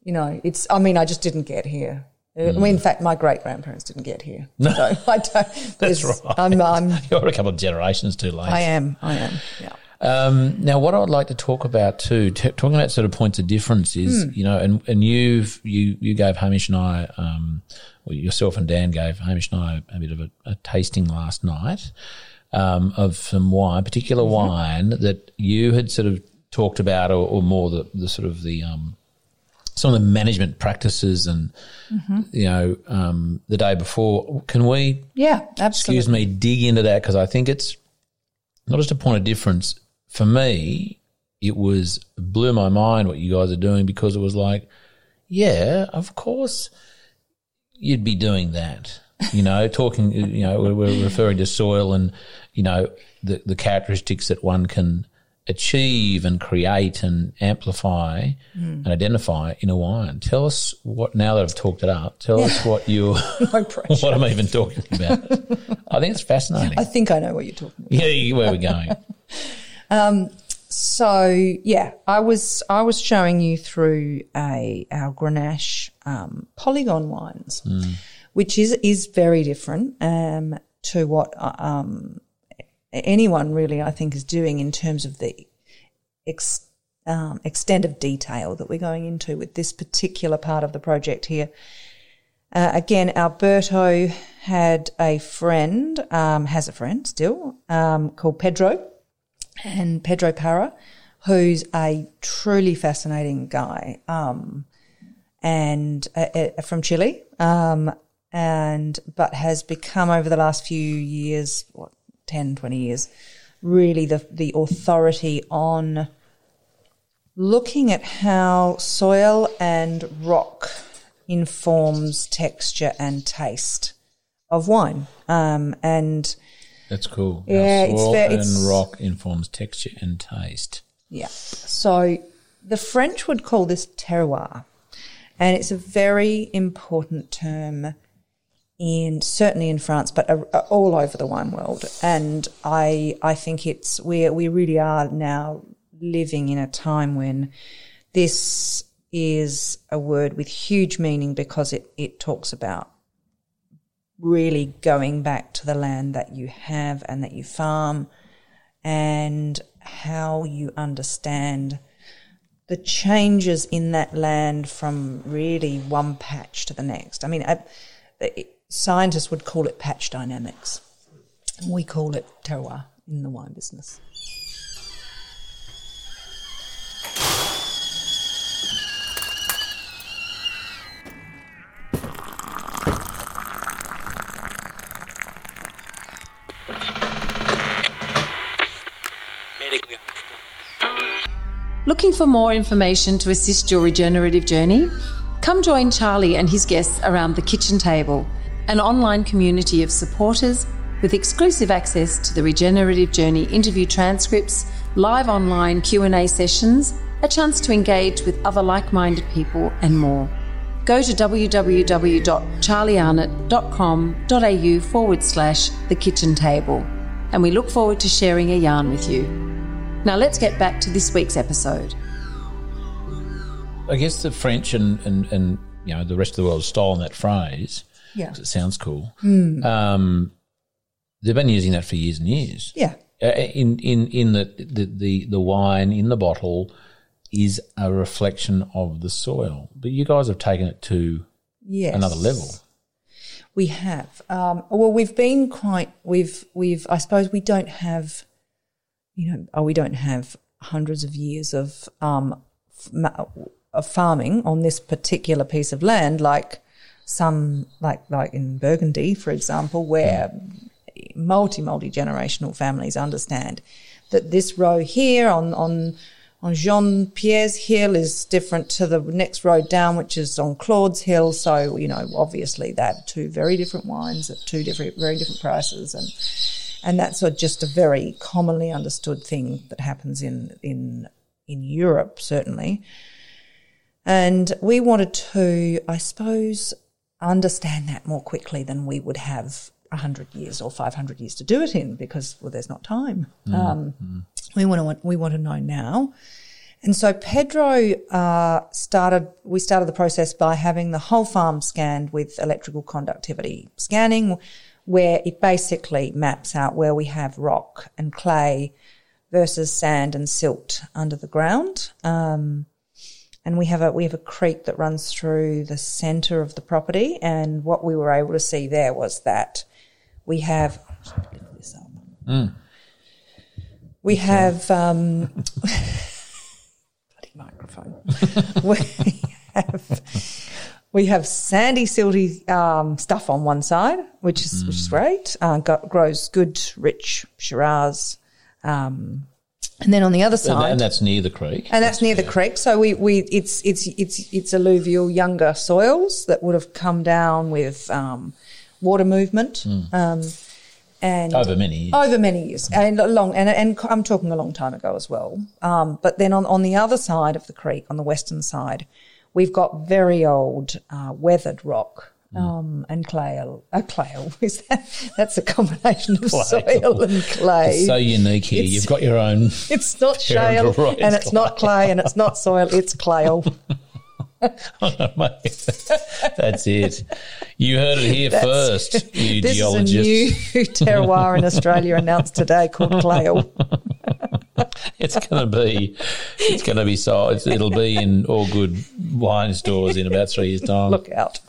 You know, it's. I mean, I just didn't get here. Mm. I mean, in fact, my great grandparents didn't get here. No, so I don't. That's right. I'm, I'm, You're a couple of generations too late. I am. I am. Yeah. Um, now, what I'd like to talk about too, t- talking about sort of points of difference, is mm. you know, and and you've you you gave Hamish and I, um, well, yourself and Dan gave Hamish and I a bit of a, a tasting last night um, of some wine, particular mm-hmm. wine that you had sort of talked about, or, or more the the sort of the um. some of the management practices and, mm-hmm. you know, um, the day before. Can we, yeah, absolutely. excuse me, dig into that? Because I think it's not just a point of difference. For me, it was blew my mind what you guys are doing, because it was like, yeah, of course you'd be doing that, you know, talking, you know, we're, we're referring to soil and, you know, the, the characteristics that one can achieve and create and amplify mm. and identify in a wine. Tell us what, now that I've talked it up, tell yeah. us what you no what I'm even talking about. I think it's fascinating. I think I know what you're talking about. Yeah, where we're going. um, so, yeah, I was I was showing you through a our Grenache um, polygon wines, mm. which is, is very different um, to what um, – anyone really I think is doing in terms of the ex, um, extent of detail that we're going into with this particular part of the project here. Uh, again, Alberto had a friend, um, has a friend still, um, called Pedro, and Pedro Parra, who's a truly fascinating guy, um, and uh, uh, from Chile, um, and but has become over the last few years, what, ten, twenty years, really the the authority on looking at how soil and rock informs texture and taste of wine. Um, and that's cool. Yeah, soil it's, and it's, rock informs texture and taste. Yeah. So the French would call this terroir, and it's a very important term in certainly in France, but uh, all over the wine world. And I I think it's we we really are now living in a time when this is a word with huge meaning, because it it talks about really going back to the land that you have and that you farm, and how you understand the changes in that land from really one patch to the next. I mean, I, it, scientists would call it patch dynamics. We call it terroir in the wine business. Looking for more information to assist your regenerative journey? Come join Charlie and his guests around the kitchen table, an online community of supporters with exclusive access to the Regenerative Journey interview transcripts, live online Q and A sessions, a chance to engage with other like-minded people and more. Go to www.charliearnott.com.au forward slash the kitchen table, and we look forward to sharing a yarn with you. Now let's get back to this week's episode. I guess the French and, and, and you know the rest of the world stolen that phrase. Yeah, because it sounds cool. Mm. Um, they've been using that for years and years. Yeah, uh, in in in the, the the the wine in the bottle is a reflection of the soil, but you guys have taken it to yes. another level. We have. Um, well, we've been quite. We've we've. I suppose we don't have. You know, oh, we don't have hundreds of years of um, f- of farming on this particular piece of land, like some, like like in Burgundy, for example, where multi multi generational families understand that this row here on on on Jean Pierre's hill is different to the next row down, which is on Claude's hill. So you know, obviously, they have two very different wines at two different, very different prices, and. And that's just a very commonly understood thing that happens in in in Europe, certainly. And we wanted to, I suppose, understand that more quickly than we would have one hundred years or five hundred years to do it in, because, well, there's not time. Mm-hmm. Um, we want to we want to know now. And so Pedro uh, started, we started the process by having the whole farm scanned with electrical conductivity scanning, where it basically maps out where we have rock and clay versus sand and silt under the ground. Um, and we have a we have a creek that runs through the centre of the property, and what we were able to see there was that we have – I'll just pick this up. Mm. We have um, – bloody microphone. we have – We have sandy, silty um, stuff on one side, which is mm. which is great. Uh, got, grows good, rich Shiraz, um, and then on the other side, and, and that's near the creek, and that's, that's near fair. the creek. So we, we it's it's it's it's alluvial, younger soils that would have come down with um, water movement, mm. um, and over many years. over many years, mm. and long, and and I'm talking a long time ago as well. Um, but then on on the other side of the creek, on the western side, we've got very old uh, weathered rock um, mm. and clay. Uh, clay is that? That's a combination of clay. soil and clay. It's so unique here. It's, You've got your own. It's not shale, right, and it's clay. not clay, and it's not soil. It's clay. Oh, mate. That's it. You heard it here That's, first, you this geologists. This is a new terroir in Australia announced today called clay. It's gonna be, it's gonna be so. It's, it'll be in all good wine stores in about three years' time. Look out!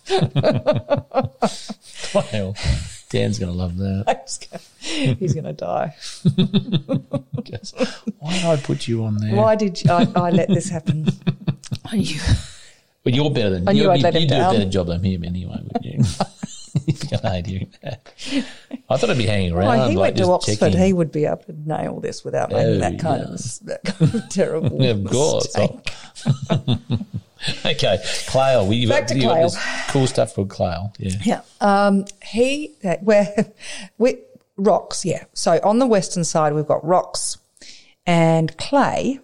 Well, Dan's going to love that. Gonna, he's going to die. Just, why did I put you on there? Why did you, I, I let this happen? I knew. But you're better than I knew. I'd let him down. You do a better job than him anyway, wouldn't you? I thought I'd be hanging around. Well, he like went to Oxford. Checking. He would be able to nail this without making oh, that, kind yeah. of, that kind of terrible yeah, of course. Okay, Clail. We've got this cool stuff called Clail. Yeah. Yeah. Um, he, uh, where, we, rocks, yeah. So on the western side we've got rocks and clay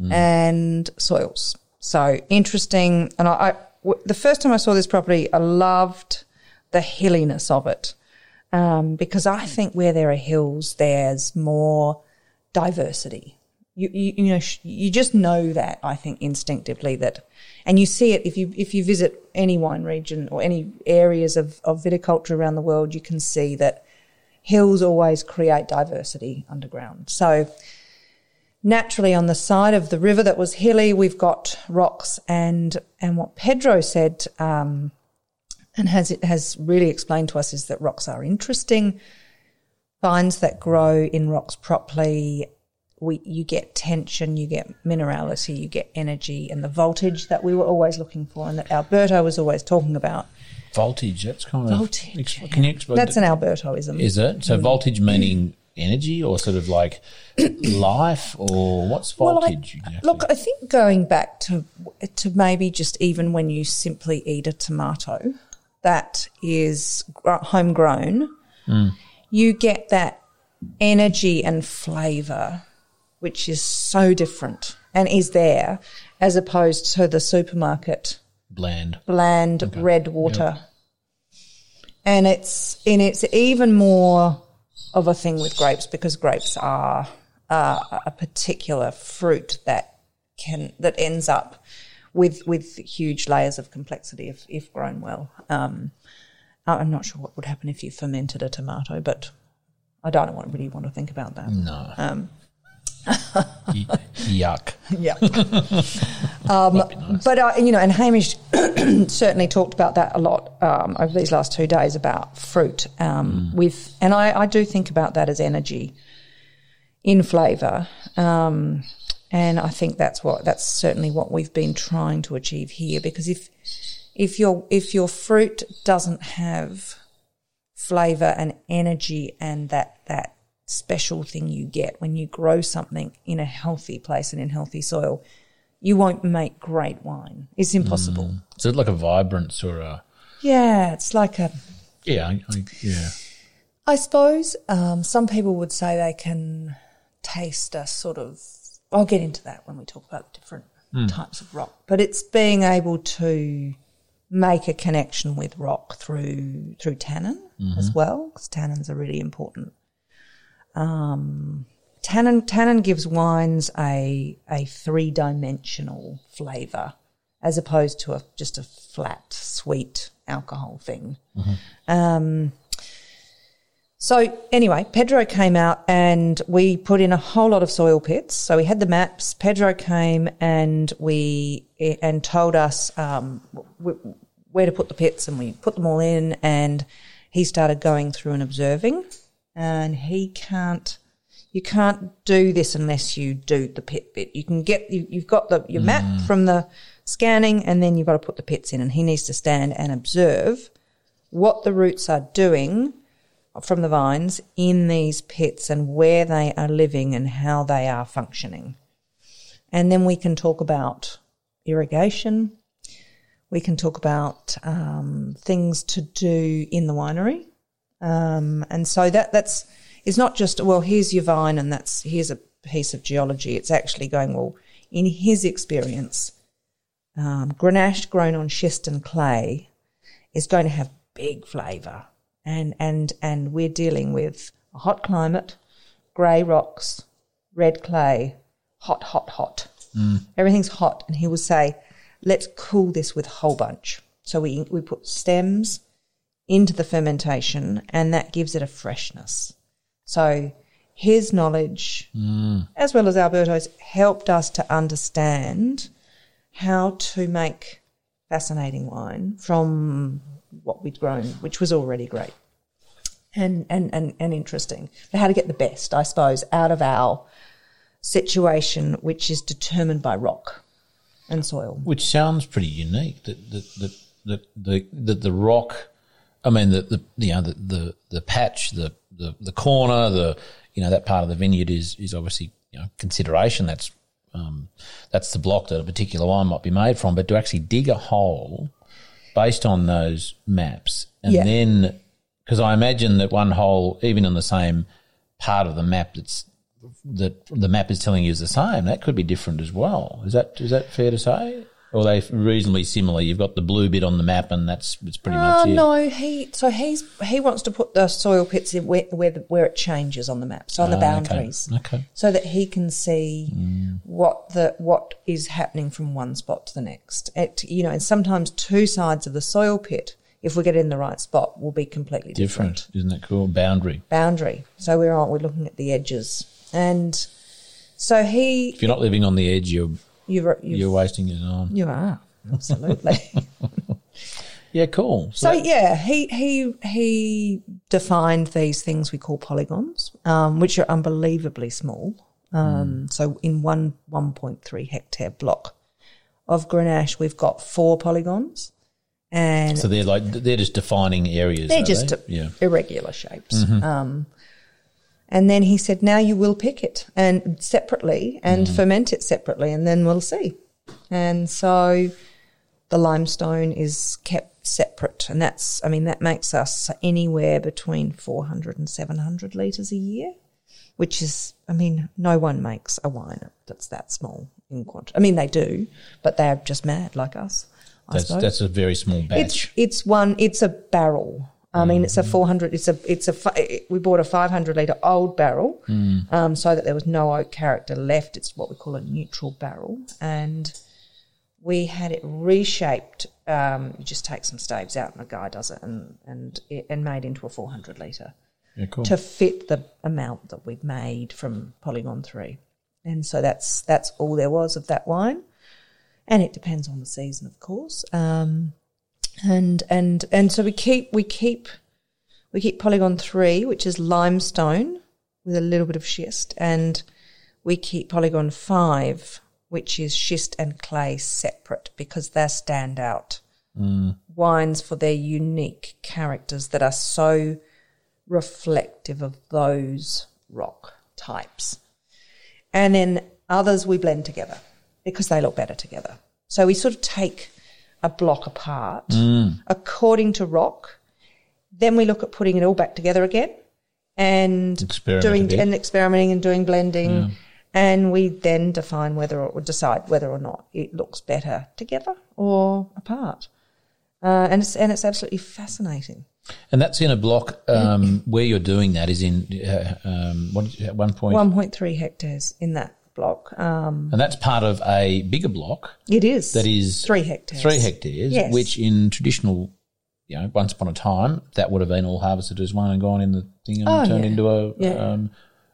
mm. and soils. So interesting. And I, I w- the first time I saw this property, I loved the hilliness of it um, because I think where there are hills there's more diversity. You, you you know you just know that, I think, instinctively, that, and you see it if you if you visit any wine region or any areas of, of viticulture around the world, you can see that hills always create diversity underground. So naturally, on the side of the river that was hilly, we've got rocks and and what Pedro said um, and has has really explained to us is that rocks are interesting. Vines that grow in rocks properly. We, you get tension, you get minerality, you get energy, and the voltage that we were always looking for and that Alberto was always talking about. Voltage, that's kind of... Voltage. Can you explain that's it? An Albertoism. Is it? So mm. voltage meaning energy or sort of like life, or what's voltage? Well, I, look, I think going back to to maybe just even when you simply eat a tomato that is homegrown, mm. you get that energy and flavour, which is so different and is there as opposed to the supermarket bland, bland okay. red water. Yep. And it's and it's even more of a thing with grapes because grapes are uh, a particular fruit that can that ends up with with huge layers of complexity if if grown well. Um, I'm not sure what would happen if you fermented a tomato, but I don't want, really want to think about that. No. Um, Yuck. Yeah. Um, nice. But, uh, you know, and Hamish certainly talked about that a lot um, over these last two days about fruit um, mm. with, and I, I do think about that as energy in flavour. Um, and I think that's what, that's certainly what we've been trying to achieve here, because if, if your, if your fruit doesn't have flavour and energy and that, that, special thing you get when you grow something in a healthy place and in healthy soil, you won't make great wine. It's impossible. Mm. Is it like a vibrance or a... Yeah, it's like a... Yeah, I, I, yeah. I suppose um, some people would say they can taste a sort of... I'll get into that when we talk about the different mm. types of rock. But it's being able to make a connection with rock through through tannin mm-hmm. as well, because tannins are really important. Um, tannin tannin gives wines a a three-dimensional flavour as opposed to a, just a flat, sweet alcohol thing. Mm-hmm. Um, so anyway, Pedro came out and we put in a whole lot of soil pits. So we had the maps. Pedro came and we and told us um, where to put the pits, and we put them all in, and he started going through and observing. And he can't, you can't do this unless you do the pit bit. You can get, you, you've got the your mm. map from the scanning, and then you've got to put the pits in, and he needs to stand and observe what the roots are doing from the vines in these pits and where they are living and how they are functioning. And then we can talk about irrigation. We can talk about um, things to do in the winery. Um, and so that that's it's not just, well, here's your vine and that's here's a piece of geology. It's actually going, well, in his experience, um, Grenache grown on schist and clay is going to have big flavour, and and and we're dealing with a hot climate, grey rocks, red clay, hot, hot, hot. Mm. Everything's hot, and he will say, let's cool this with a whole bunch. So we we put stems into the fermentation, and that gives it a freshness. So his knowledge, mm. as well as Alberto's, helped us to understand how to make fascinating wine from what we'd grown, which was already great. and, and, and, and interesting. But how to get the best, I suppose, out of our situation, which is determined by rock and soil. Which sounds pretty unique, that the the the the, the, the rock, I mean, the, the you know the, the, the patch, the, the, the corner, the you know that part of the vineyard is is obviously you know consideration. That's um, that's the block that a particular wine might be made from. But to actually dig a hole based on those maps, and yeah. then because I imagine that one hole, even in the same part of the map, that's that the map is telling you is the same, that could be different as well. Is that is that fair to say? Or are they reasonably similar? You've got the blue bit on the map, and that's it's pretty uh, much it. No, he so he's he wants to put the soil pits in where where, the, where it changes on the map, so on oh, the boundaries, okay. okay, so that he can see yeah. what the what is happening from one spot to the next. It, you know, and sometimes two sides of the soil pit, if we get in the right spot, will be completely different. different. Isn't that cool? Boundary, boundary. So we're we're looking at the edges. And so he... If you're not living on the edge, you're you're, you're wasting your time. You are, absolutely. Yeah, cool. So, so that, yeah, he he he defined these things we call polygons, um, which are unbelievably small. Um, mm. So in one one point three hectare block of Grenache, we've got four polygons. And so they're like they're just defining areas. They're just they? a, yeah. irregular shapes. Mm-hmm. Um And then he said, now you will pick it and separately and mm. ferment it separately, and then we'll see. And so the limestone is kept separate, and that's, I mean, that makes us anywhere between four hundred and seven hundred litres a year, which is, I mean, no one makes a wine that's that small in quantity. I mean, they do, but they're just mad like us, I that's, suppose. That's a very small batch. It's, it's one, it's a barrel. I mean, it's a four hundred. It's a. It's a. We bought a five hundred litre old barrel, mm. um, so that there was no oak character left. It's what we call a neutral barrel, and we had it reshaped. Um, you just take some staves out, and a guy does it, and and it, and made into a four hundred litre yeah, cool. to fit the amount that we've made from Polygon Three, and so that's that's all there was of that wine, and it depends on the season, of course. Um, And and and so we keep we keep we keep polygon three, which is limestone with a little bit of schist, and we keep polygon five, which is schist and clay separate, because they're standout mm. wines for their unique characters that are so reflective of those rock types. And then others we blend together because they look better together. So we sort of take a block apart mm. according to rock, then we look at putting it all back together again and doing and experimenting and doing blending yeah. and we then define whether or decide whether or not it looks better together or apart, uh, and it's and it's absolutely fascinating. And that's in a block um, where you're doing that is in uh, um, what did you, one point one point three hectares in that block. Um, and that's part of a bigger block. It is. That is three hectares. Three hectares, yes. Which in traditional, you know, once upon a time, that would have been all harvested as one and gone in the thing and oh, turned yeah. into a, yeah. um,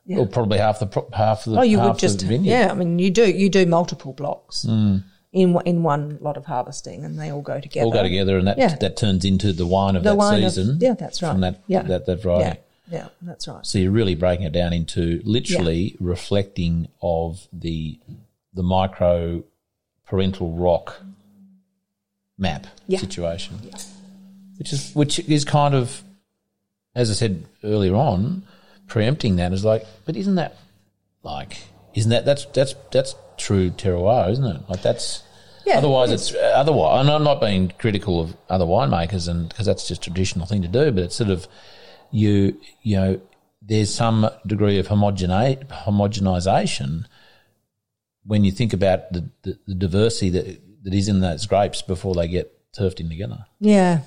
yeah. or probably half the half the, oh, you half would just, the vineyard. Yeah, I mean, you do you do multiple blocks mm. in in one lot of harvesting, and they all go together. All go together, and that yeah. that turns into the wine of the that wine season. Of, yeah, that's right. From that, yeah. that, that variety. Yeah. Yeah, that's right. So you're really breaking it down into literally yeah. reflecting of the the micro parental rock map yeah. situation, yeah. which is which is kind of, as I said earlier on, preempting that is like, but isn't that like, isn't that that's that's that's true terroir, isn't it? Like that's. Yeah, otherwise, it's, it's otherwise. And I'm not being critical of other winemakers, and because that's just a traditional thing to do, but it's sort of. You you know, there's some degree of homogenate homogenisation when you think about the, the, the diversity that that is in those grapes before they get turfed in together. Yeah.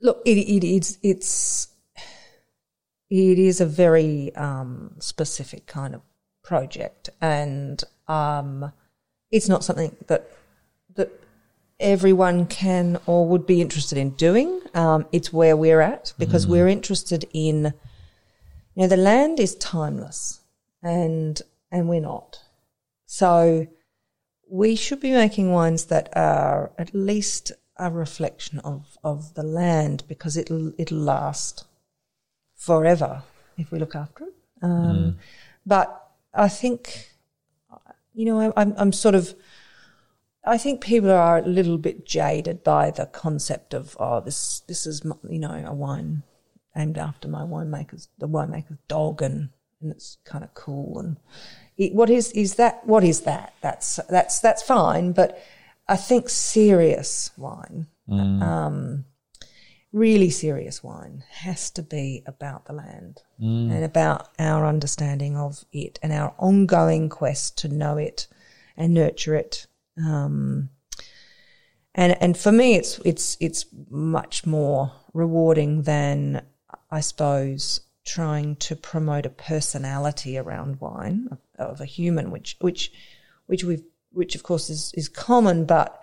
Look, it it it's it's it is a very um, specific kind of project, and um, it's not something that that. everyone can or would be interested in doing. Um, it's where we're at because mm. we're interested in, you know, the land is timeless and and we're not. So we should be making wines that are at least a reflection of, of the land, because it'll it'll last forever if we look after it. Um, mm. But I think, you know, I, I'm I'm sort of, I think people are a little bit jaded by the concept of oh this this is you know a wine aimed after my winemaker's the winemaker's dog and and it's kind of cool and it, what is is that what is that that's that's that's fine, but I think serious wine, mm. um, really serious wine, has to be about the land mm. and about our understanding of it and our ongoing quest to know it and nurture it. Um, and and for me, it's it's it's much more rewarding than, I suppose, trying to promote a personality around wine of, of a human, which which which we've. which of course is, is common, but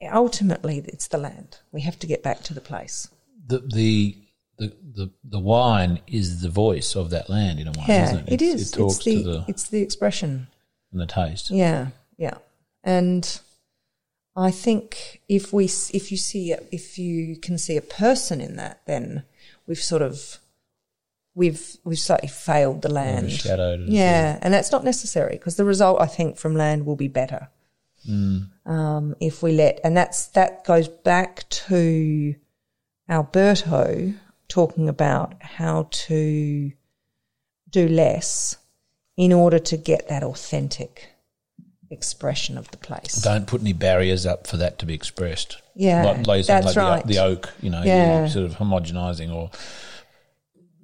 ultimately it's the land. We have to get back to the place. The the the, the, the wine is the voice of that land in a way, yeah, isn't it? It is. It talks it's the, to the it's the expression. And the taste. Yeah, yeah. And I think if we if you see if you can see a person in that, then we've sort of We've we've slightly failed the land. Overshadowed it, yeah, and that's not necessary, because the result, I think, from land will be better mm. um, if we let. And that's that goes back to Alberto talking about how to do less in order to get that authentic expression of the place. Don't put any barriers up for that to be expressed. Yeah, like, like, that's like right. The, the oak, you know, yeah. You're sort of homogenising or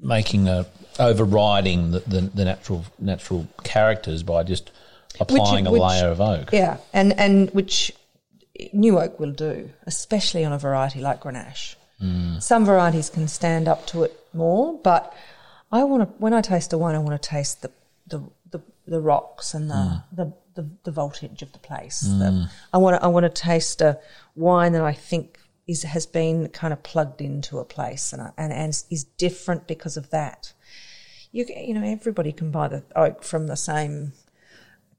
making a overriding the, the, the natural natural characters by just applying which, which, a layer of oak. Yeah, and and which new oak will do, especially on a variety like Grenache. Mm. Some varieties can stand up to it more, but I want to when I taste a wine, I want to taste the the, the, the rocks and the, mm. the, the, the voltage of the place. Mm. The, I want I want to taste a wine that I think Is, has been kind of plugged into a place and, and and is different because of that. You you know everybody can buy the oak from the same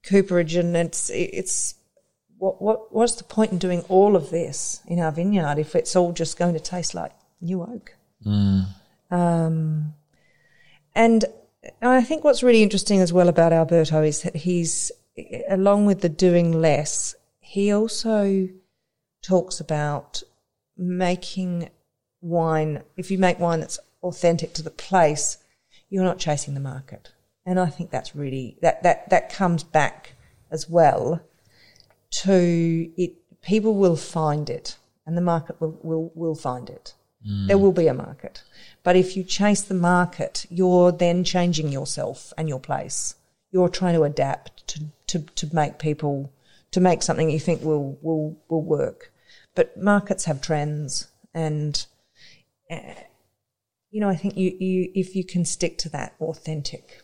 cooperage, and it's it's what what what's the point in doing all of this in our vineyard if it's all just going to taste like new oak? Mm. Um, and I think what's really interesting as well about Alberto is that he's, along with the doing less, he also talks about making wine, if you make wine that's authentic to the place, you're not chasing the market. And I think that's really, that that, that comes back as well to it. People will find it and the market will, will, will find it. Mm. There will be a market. But if you chase the market, you're then changing yourself and your place. You're trying to adapt to, to, to make people, to make something you think will will, will work. But markets have trends, and uh, you know I think you, you if you can stick to that authentic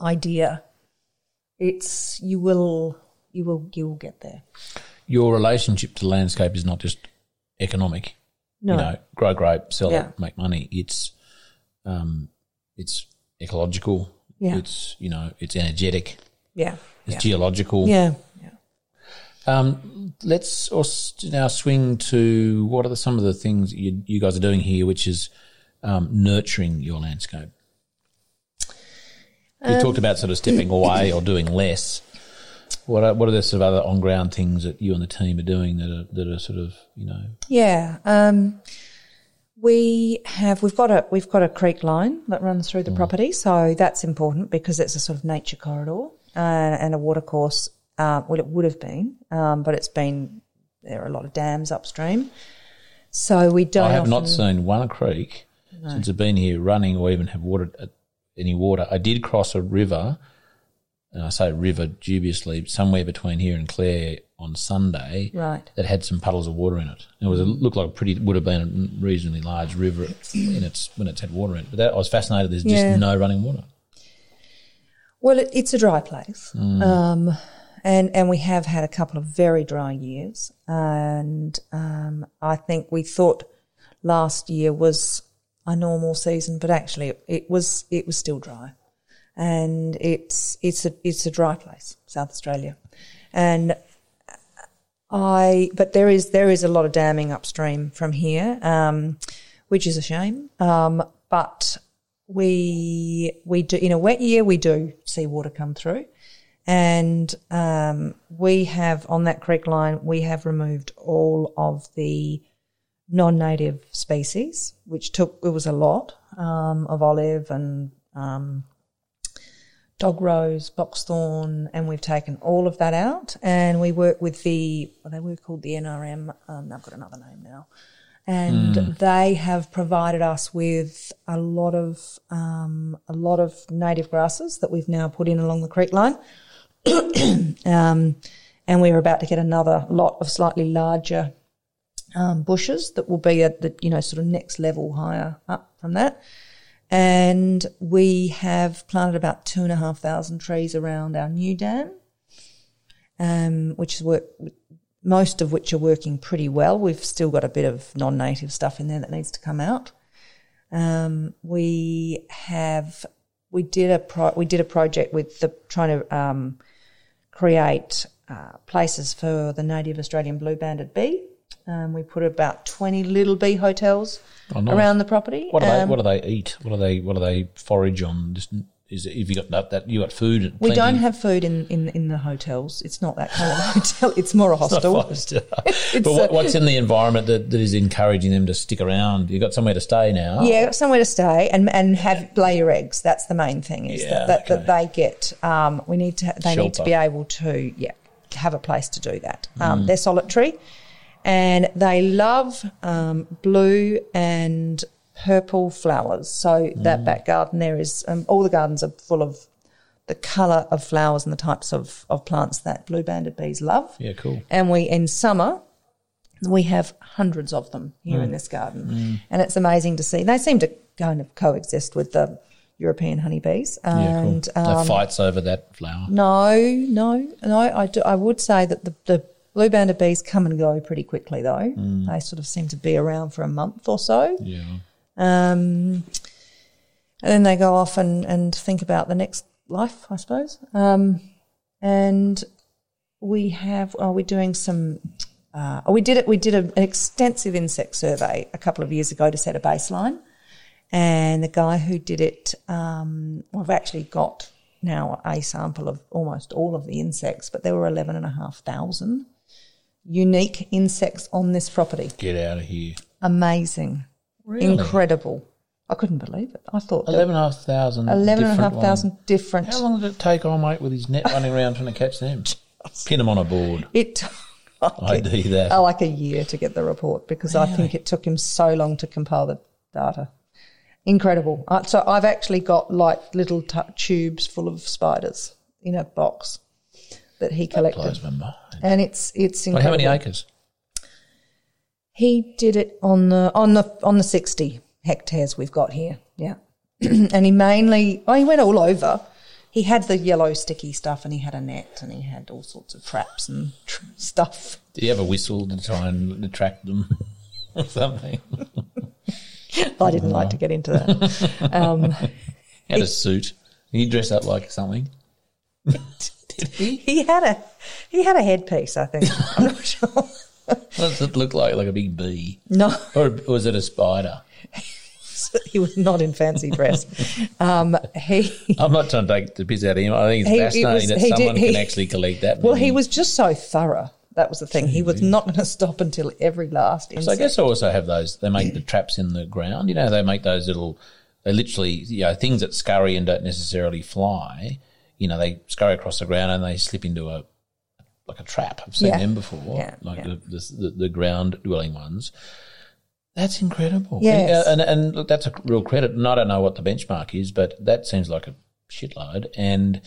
idea, it's you will you will you will get there. Your relationship to the landscape is not just economic. No, you know, grow grape, sell yeah. it, make money. It's um, it's ecological. Yeah. It's you know it's energetic. Yeah, it's yeah. geological. Yeah. Um, let's now swing to what are the, some of the things you, you guys are doing here, which is um, nurturing your landscape. You um, talked about sort of stepping away or doing less. What are, what are the sort of other on-ground things that you and the team are doing that are that are sort of you know? Yeah, um, we have we've got a we've got a creek line that runs through the mm. property, so that's important because it's a sort of nature corridor uh, and a watercourse. Um, well, it would have been, um, but it's been there are a lot of dams upstream, so we don't. I have often, not seen one creek no. since I've been here running, or even have watered uh, any water. I did cross a river, and I say river dubiously, somewhere between here and Clare on Sunday, right? That had some puddles of water in it. And it was a, looked like a pretty would have been a reasonably large river in its when it's had water in it. But that, I was fascinated. There's yeah. just no running water. Well, it, it's a dry place. Mm. Um, And and we have had a couple of very dry years, and um, I think we thought last year was a normal season, but actually it was it was still dry, and it's it's a it's a dry place, South Australia, and I but there is there is a lot of damming upstream from here, um, which is a shame. Um, but we we do in a wet year we do see water come through, and um, we have on that creek line we have removed all of the non-native species, which took it was a lot um, of olive and um, dog rose, boxthorn, and we've taken all of that out. And we work with the well, they were called the N R M. Um, they've got another name now, and mm. they have provided us with a lot of um, a lot of native grasses that we've now put in along the creek line. um, and we were about to get another lot of slightly larger. Um, bushes that will be at the, you know, sort of next level higher up from that. And we have planted about two and a half thousand trees around our new dam, um, which is work, most of which are working pretty well. We've still got a bit of non-native stuff in there that needs to come out. Um, we have, we did a pro, we did a project with the trying to um, create uh, places for the native Australian blue-banded bee. Um, we put about twenty little bee hotels oh, nice. around the property. What do um, they? What do they eat? What do they? What do they forage on? Just, is it, have you got that, that? You got food? And we plenty? don't have food in, in, in the hotels. It's not that kind of hotel. It's more a hostel. It's not a hostel. But what, what's in the environment that, that is encouraging them to stick around? You got somewhere to stay now. Yeah, got somewhere to stay and and have lay your eggs. That's the main thing. Is yeah, that, that, okay. that they get? Um, we need to. They Shelter. need to be able to yeah have a place to do that. Um, mm. They're solitary. And they love um, blue and purple flowers. So mm. that back garden there is um, – all the gardens are full of the colour of flowers and the types of, of plants that blue-banded bees love. Yeah, cool. And we in summer we have hundreds of them here mm. in this garden. Mm. And it's amazing to see. They seem to kind of coexist with the European honeybees. And, yeah, cool. No um, fights over that flower? No, no, no. I, do, I would say that the, the – blue-banded bees come and go pretty quickly, though. Mm. They sort of seem to be around for a month or so. Yeah. Um, and then they go off and, and think about the next life, I suppose. Um, and we have, are we doing some, uh, we did it, we did a, an extensive insect survey a couple of years ago to set a baseline. And the guy who did it, um, I've actually got now a sample of almost all of the insects, but there were eleven and a half thousand unique insects on this property. Get out of here. Amazing. Really? Incredible. I couldn't believe it. I thought eleven and a half thousand eleven and a half thousand different. How long did it take old mate with his net running around trying to catch them? Pin them on a board. It took like, I do that. Oh, like a year to get the report because really? I think it took him so long to compile the data. Incredible. Uh, so I've actually got like little t- tubes full of spiders in a box that he collected. That blows my mind. And it's it's incredible. Wait, how many acres? He did it on the on the on the sixty hectares we've got here. Yeah, and he mainly oh he went all over. He had the yellow sticky stuff, and he had a net, and he had all sorts of traps and tr- stuff. Did he have a whistle to try and attract them or something? I didn't like to get into that. Um, he had a suit. He dressed up like something. Did he? He had a he had a headpiece, I think. I'm not sure. What does it look like? Like a big bee? No. Or was it a spider? He was not in fancy dress. Um, he. I'm not trying to take the piss out of him. I think it's he, fascinating it was, that someone did, he, can actually collect that. Well, money. He was just so thorough. That was the thing. He was not going to stop until every last insect. So I guess I also have those. They make the traps in the ground. You know, they make those little, they literally, you know, things that scurry and don't necessarily fly. You know, they scurry across the ground and they slip into a, like a trap. I've seen yeah. them before, yeah, like yeah. The, the, the ground dwelling ones. That's incredible. Yes. And, and, and look, that's a real credit. And I don't know what the benchmark is, but that seems like a shitload. And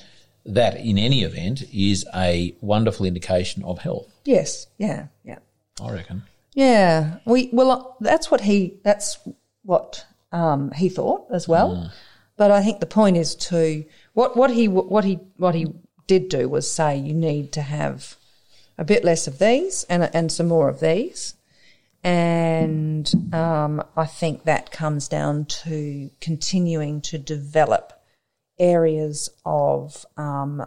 that, in any event, is a wonderful indication of health. Yes, yeah, yeah. I reckon. Yeah, we well, that's what he that's what um, he thought as well. Mm. But I think the point is to what what he what he what he did do was say you need to have a bit less of these and and some more of these, and um, I think that comes down to continuing to develop areas of um,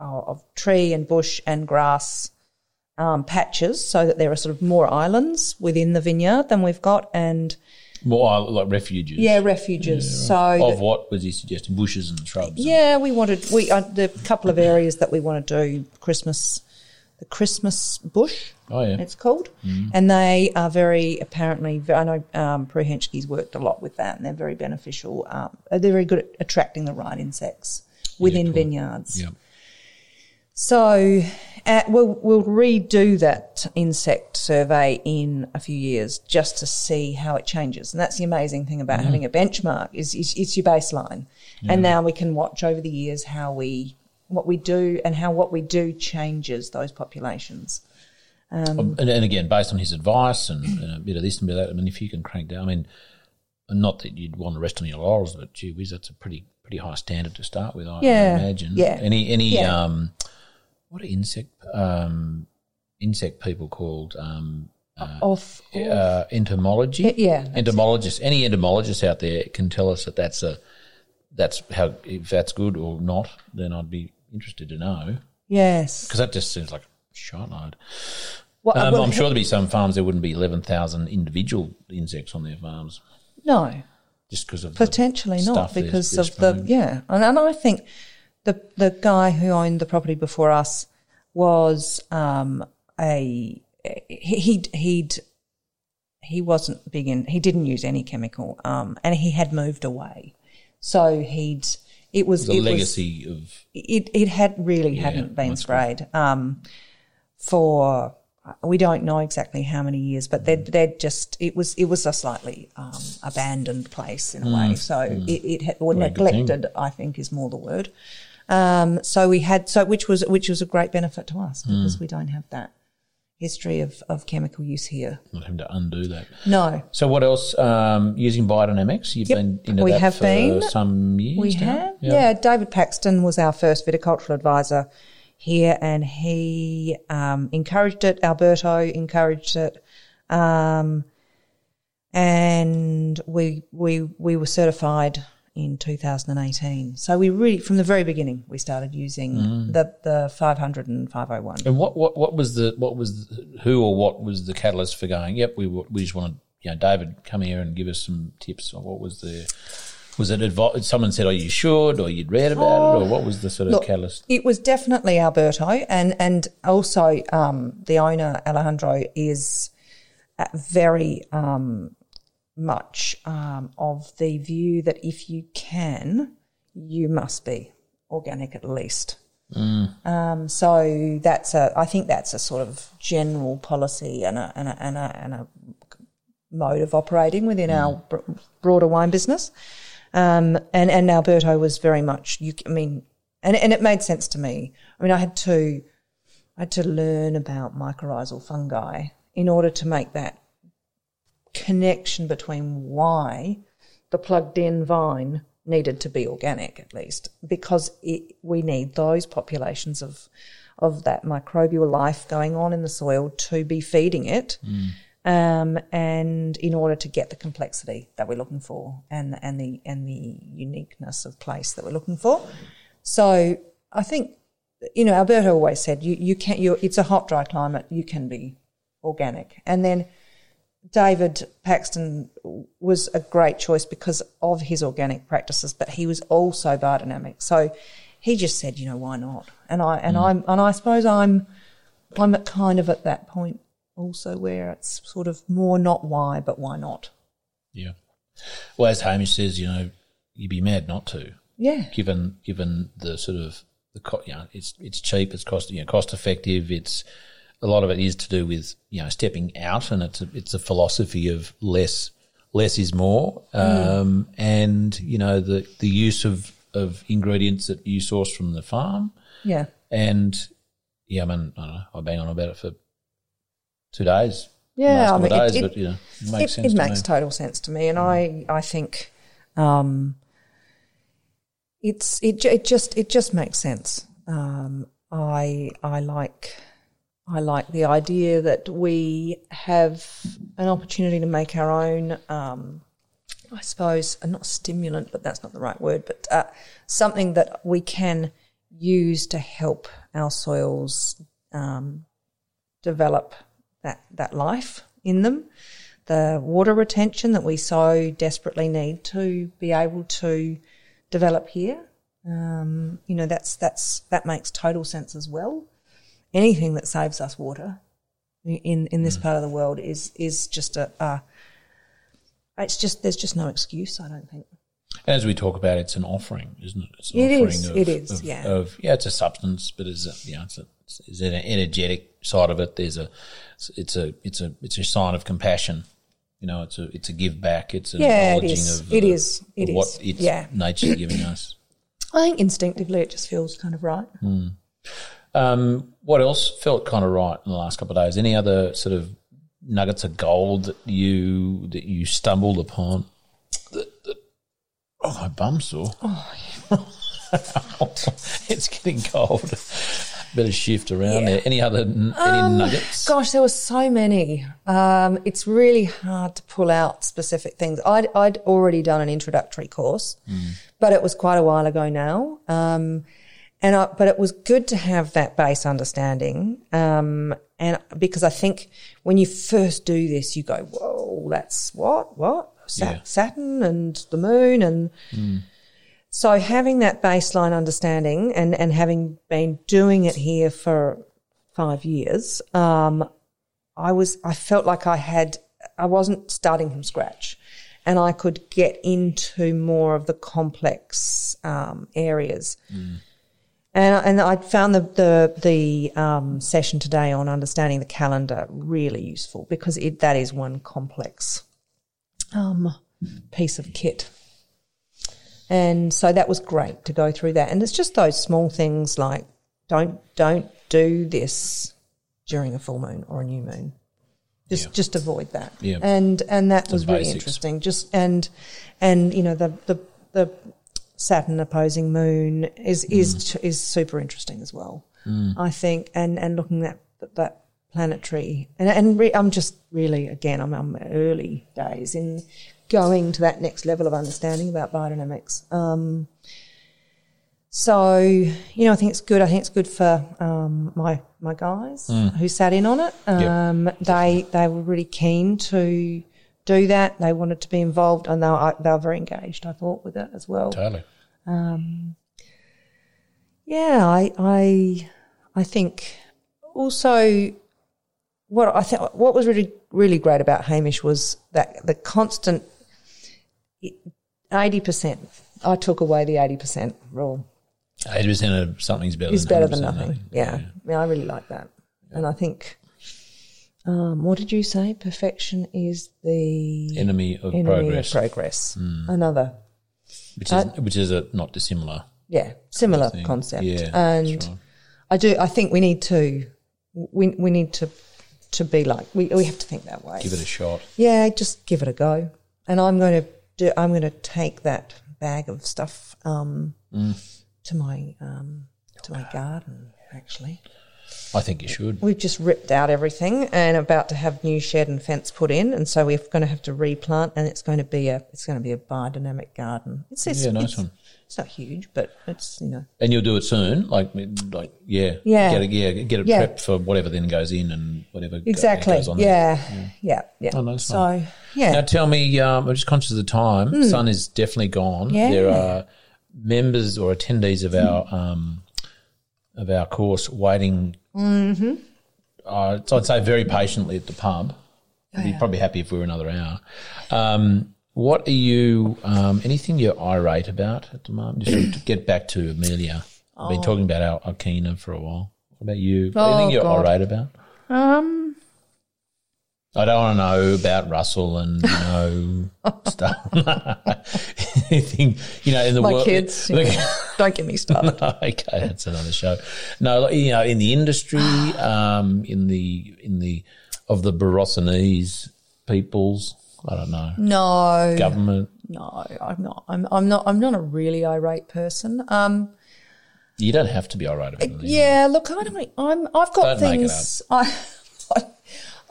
of tree and bush and grass um, patches so that there are sort of more islands within the vineyard than we've got, and more like refuges. Yeah, refuges. Yeah, right. So of that, what was he suggesting? Bushes and shrubs. Yeah, and we wanted we uh, the couple of areas that we want to do Christmas. The Christmas bush, oh, yeah. it's called, mm. and they are very apparently. I know um, Pruhensky's worked a lot with that, and they're very beneficial. Um, they're very good at attracting the right insects within yeah, cool. vineyards. Yeah. So, uh, we'll we'll redo that insect survey in a few years just to see how it changes, and that's the amazing thing about mm. having a benchmark is, is it's your baseline, yeah. and now we can watch over the years how we. What we do and how what we do changes those populations. Um, and, and again, based on his advice and, and a bit of this and a bit of that, I mean, if you can crank down, I mean, not that you'd want to rest on your laurels, but gee whiz, that's a pretty pretty high standard to start with, I, yeah. I imagine. Yeah. Any, any yeah. um, what are insect, um, insect people called? Um, Uh, off, off. Uh, entomology? It, yeah. Entomologists, any entomologist out there can tell us that that's a, that's how, if that's good or not, then I'd be interested to know. Yes. Because that just seems like a shite load. Well, um, well, I'm sure there'd be some farms there wouldn't be eleven thousand individual insects on their farms. No. Just because of potentially the not because of spraying. the yeah, and, and I think the the guy who owned the property before us was um a he he'd he wasn't big in he didn't use any chemical um and he had moved away. So he'd it was the it legacy was, of it. It had really yeah, hadn't been sprayed um, for we don't know exactly how many years, but mm. they they just it was it was a slightly um, abandoned place in a mm. way. So mm. it, it had or Very neglected, I think, is more the word. Um, so we had so which was which was a great benefit to us because mm. we don't have that history of, of chemical use here. Not having to undo that. No. So what else, um, using biodynamics? You've yep. been into we that have for been. some years We now? have, yeah. yeah. David Paxton was our first viticultural advisor here and he um, encouraged it, Alberto encouraged it, um, and we we we were certified in two thousand eighteen. So we really, from the very beginning, we started using mm. the, the five hundred and five oh one. And what, what, what was the, what was the, who or what was the catalyst for going, yep, we we just wanted, you know, David, come here and give us some tips on what was the, was it advice, someone said, oh, you should, or you'd read about oh, it, or what was the sort of look, catalyst? It was definitely Alberto and, and also um, the owner, Alejandro, is very um much um, of the view that if you can, you must be organic at least. Mm. Um, so that's a, I think that's a sort of general policy and a and a and a, and a mode of operating within mm. our br- broader wine business. Um, and and Alberto was very much. You, I mean, and and it made sense to me. I mean, I had to, I had to learn about mycorrhizal fungi in order to make that connection between why the plugged-in vine needed to be organic, at least, because it, we need those populations of of that microbial life going on in the soil to be feeding it, mm. um, and in order to get the complexity that we're looking for and and the and the uniqueness of place that we're looking for. So I think, you know, Alberto always said you you can't. You it's a hot, dry climate. You can be organic, and then David Paxton was a great choice because of his organic practices, but he was also biodynamic. So he just said, you know, why not? And I and mm. I'm and I suppose I'm I'm kind of at that point also where it's sort of more not why, but why not? Yeah. Well, as Hamish says, you know, you'd be mad not to. Yeah. Given given the sort of the co- you know, it's it's cheap, it's cost you know cost effective, it's. A lot of it is to do with, you know, stepping out, and it's a, it's a philosophy of less less is more, um, mm. and you know the, the use of, of ingredients that you source from the farm. Yeah, and yeah, I mean I don't know, I bang on about it for two days. Yeah, I mean, days, it, but, you know, it makes, it, sense it makes total sense to me, and mm. I I think um, it's it it just it just makes sense. Um, I I like. I like the idea that we have an opportunity to make our own, um, I suppose, not stimulant, but that's not the right word, but uh, something that we can use to help our soils um, develop that, that life in them. The water retention that we so desperately need to be able to develop here, um, you know, that's that's that makes total sense as well. Anything that saves us water in in this mm. part of the world is is just a, a it's just there's just no excuse, I don't think. As we talk about, it's an offering, isn't it? It's an it offering is. Of, it is. Of, yeah. Of, yeah, it's a substance, but is it? Yeah, it's a, is an energetic side of it. There's a, it's a, it's a, it's a sign of compassion. You know, it's a, it's a give back. It's an yeah, acknowledging it is. Of, it of, is. It of is. What its yeah. nature's giving us. I think instinctively it just feels kind of right. Mm. Um, what else felt kind of right in the last couple of days? Any other sort of nuggets of gold that you that you stumbled upon? That, that, Oh, my bum's sore. Oh, it's getting cold. Better shift around yeah. there. Any other n- um, any nuggets? Gosh, there were so many. Um, it's really hard to pull out specific things. I'd, I'd already done an introductory course, mm. but it was quite a while ago now. Um, and I, but it was good to have that base understanding. Um, and because I think when you first do this, you go, whoa, that's what, what? Saturn yeah. and the moon, and mm. so having that baseline understanding and, and having been doing it here for five years, um, I was I felt like I had I wasn't starting from scratch, and I could get into more of the complex um, areas. Mm. And and I found the the, the um, session today on understanding the calendar really useful, because it that is one complex. Um, piece of kit, and so that was great to go through that. And it's just those small things like don't don't do this during a full moon or a new moon. Just yeah. just avoid that. Yeah. And and that the was basics. Really interesting. Just and and you know the the, the Saturn opposing moon is mm. is is super interesting as well. Mm. I think and and looking at that. that planetary and and re, I'm just really again I'm, I'm early days in going to that next level of understanding about biodynamics. Um, so you know I think it's good. I think it's good for um, my my guys mm. who sat in on it. Um, yep. They they were really keen to do that. They wanted to be involved, and they were, they were very engaged. I thought with it as well. Totally. Um, yeah, I I I think also. What I think, what was really really great about Hamish was that the constant eighty percent. I took away the eighty percent rule. Eighty percent of something's better. Is better than nothing. Yeah, yeah. yeah, I really like that, yeah. And I think. Um, what did you say? Perfection is the enemy of enemy progress. Of progress. Mm. Another, which is uh, which is a not dissimilar. Yeah, similar concept. Yeah, and right. I do. I think we need to. We we need to. To be like we, we have to think that way. Give it a shot. Yeah, just give it a go. And I'm going to do. I'm going to take that bag of stuff um, mm. to my um, to my garden. Actually, I think you should. We've just ripped out everything and about to have new shed and fence put in, and so we're going to have to replant. And it's going to be a it's going to be a biodynamic garden. It's, it's yeah, nice it's, one. It's not huge, but it's, you know. And you'll do it soon, like, like yeah. Yeah. Get it, yeah, get it yeah. prepped for whatever then goes in and whatever exactly. goes on yeah. there. Yeah, yeah, yeah. Oh, nice so, one. yeah. Now tell me, um, I'm just conscious of the time. Mm. Sun is definitely gone. Yeah. There are members or attendees of our mm. um, of our course waiting, mm-hmm. uh, so I'd say very patiently at the pub. I'd be yeah. probably happy if we were another hour. Um What are you, um, anything you're irate about at the moment? Just to get back to Amelia. I've oh. been talking about our Alkina for a while. What about you? Oh, anything you're God. irate about? Um, I don't want to know about Russell and, you know, stuff. anything, you know, in the My world. My kids. Look, you know, don't get me started. No, okay, that's another show. No, you know, in the industry, um, in the, in the, of the Barossanese peoples. I don't know. No. Government. No, I'm not. I'm, I'm not. I'm not a really irate person. Um, you don't have to be irate about it. Yeah. Either. Look, I don't. I'm. I've got don't things. Make it up. I,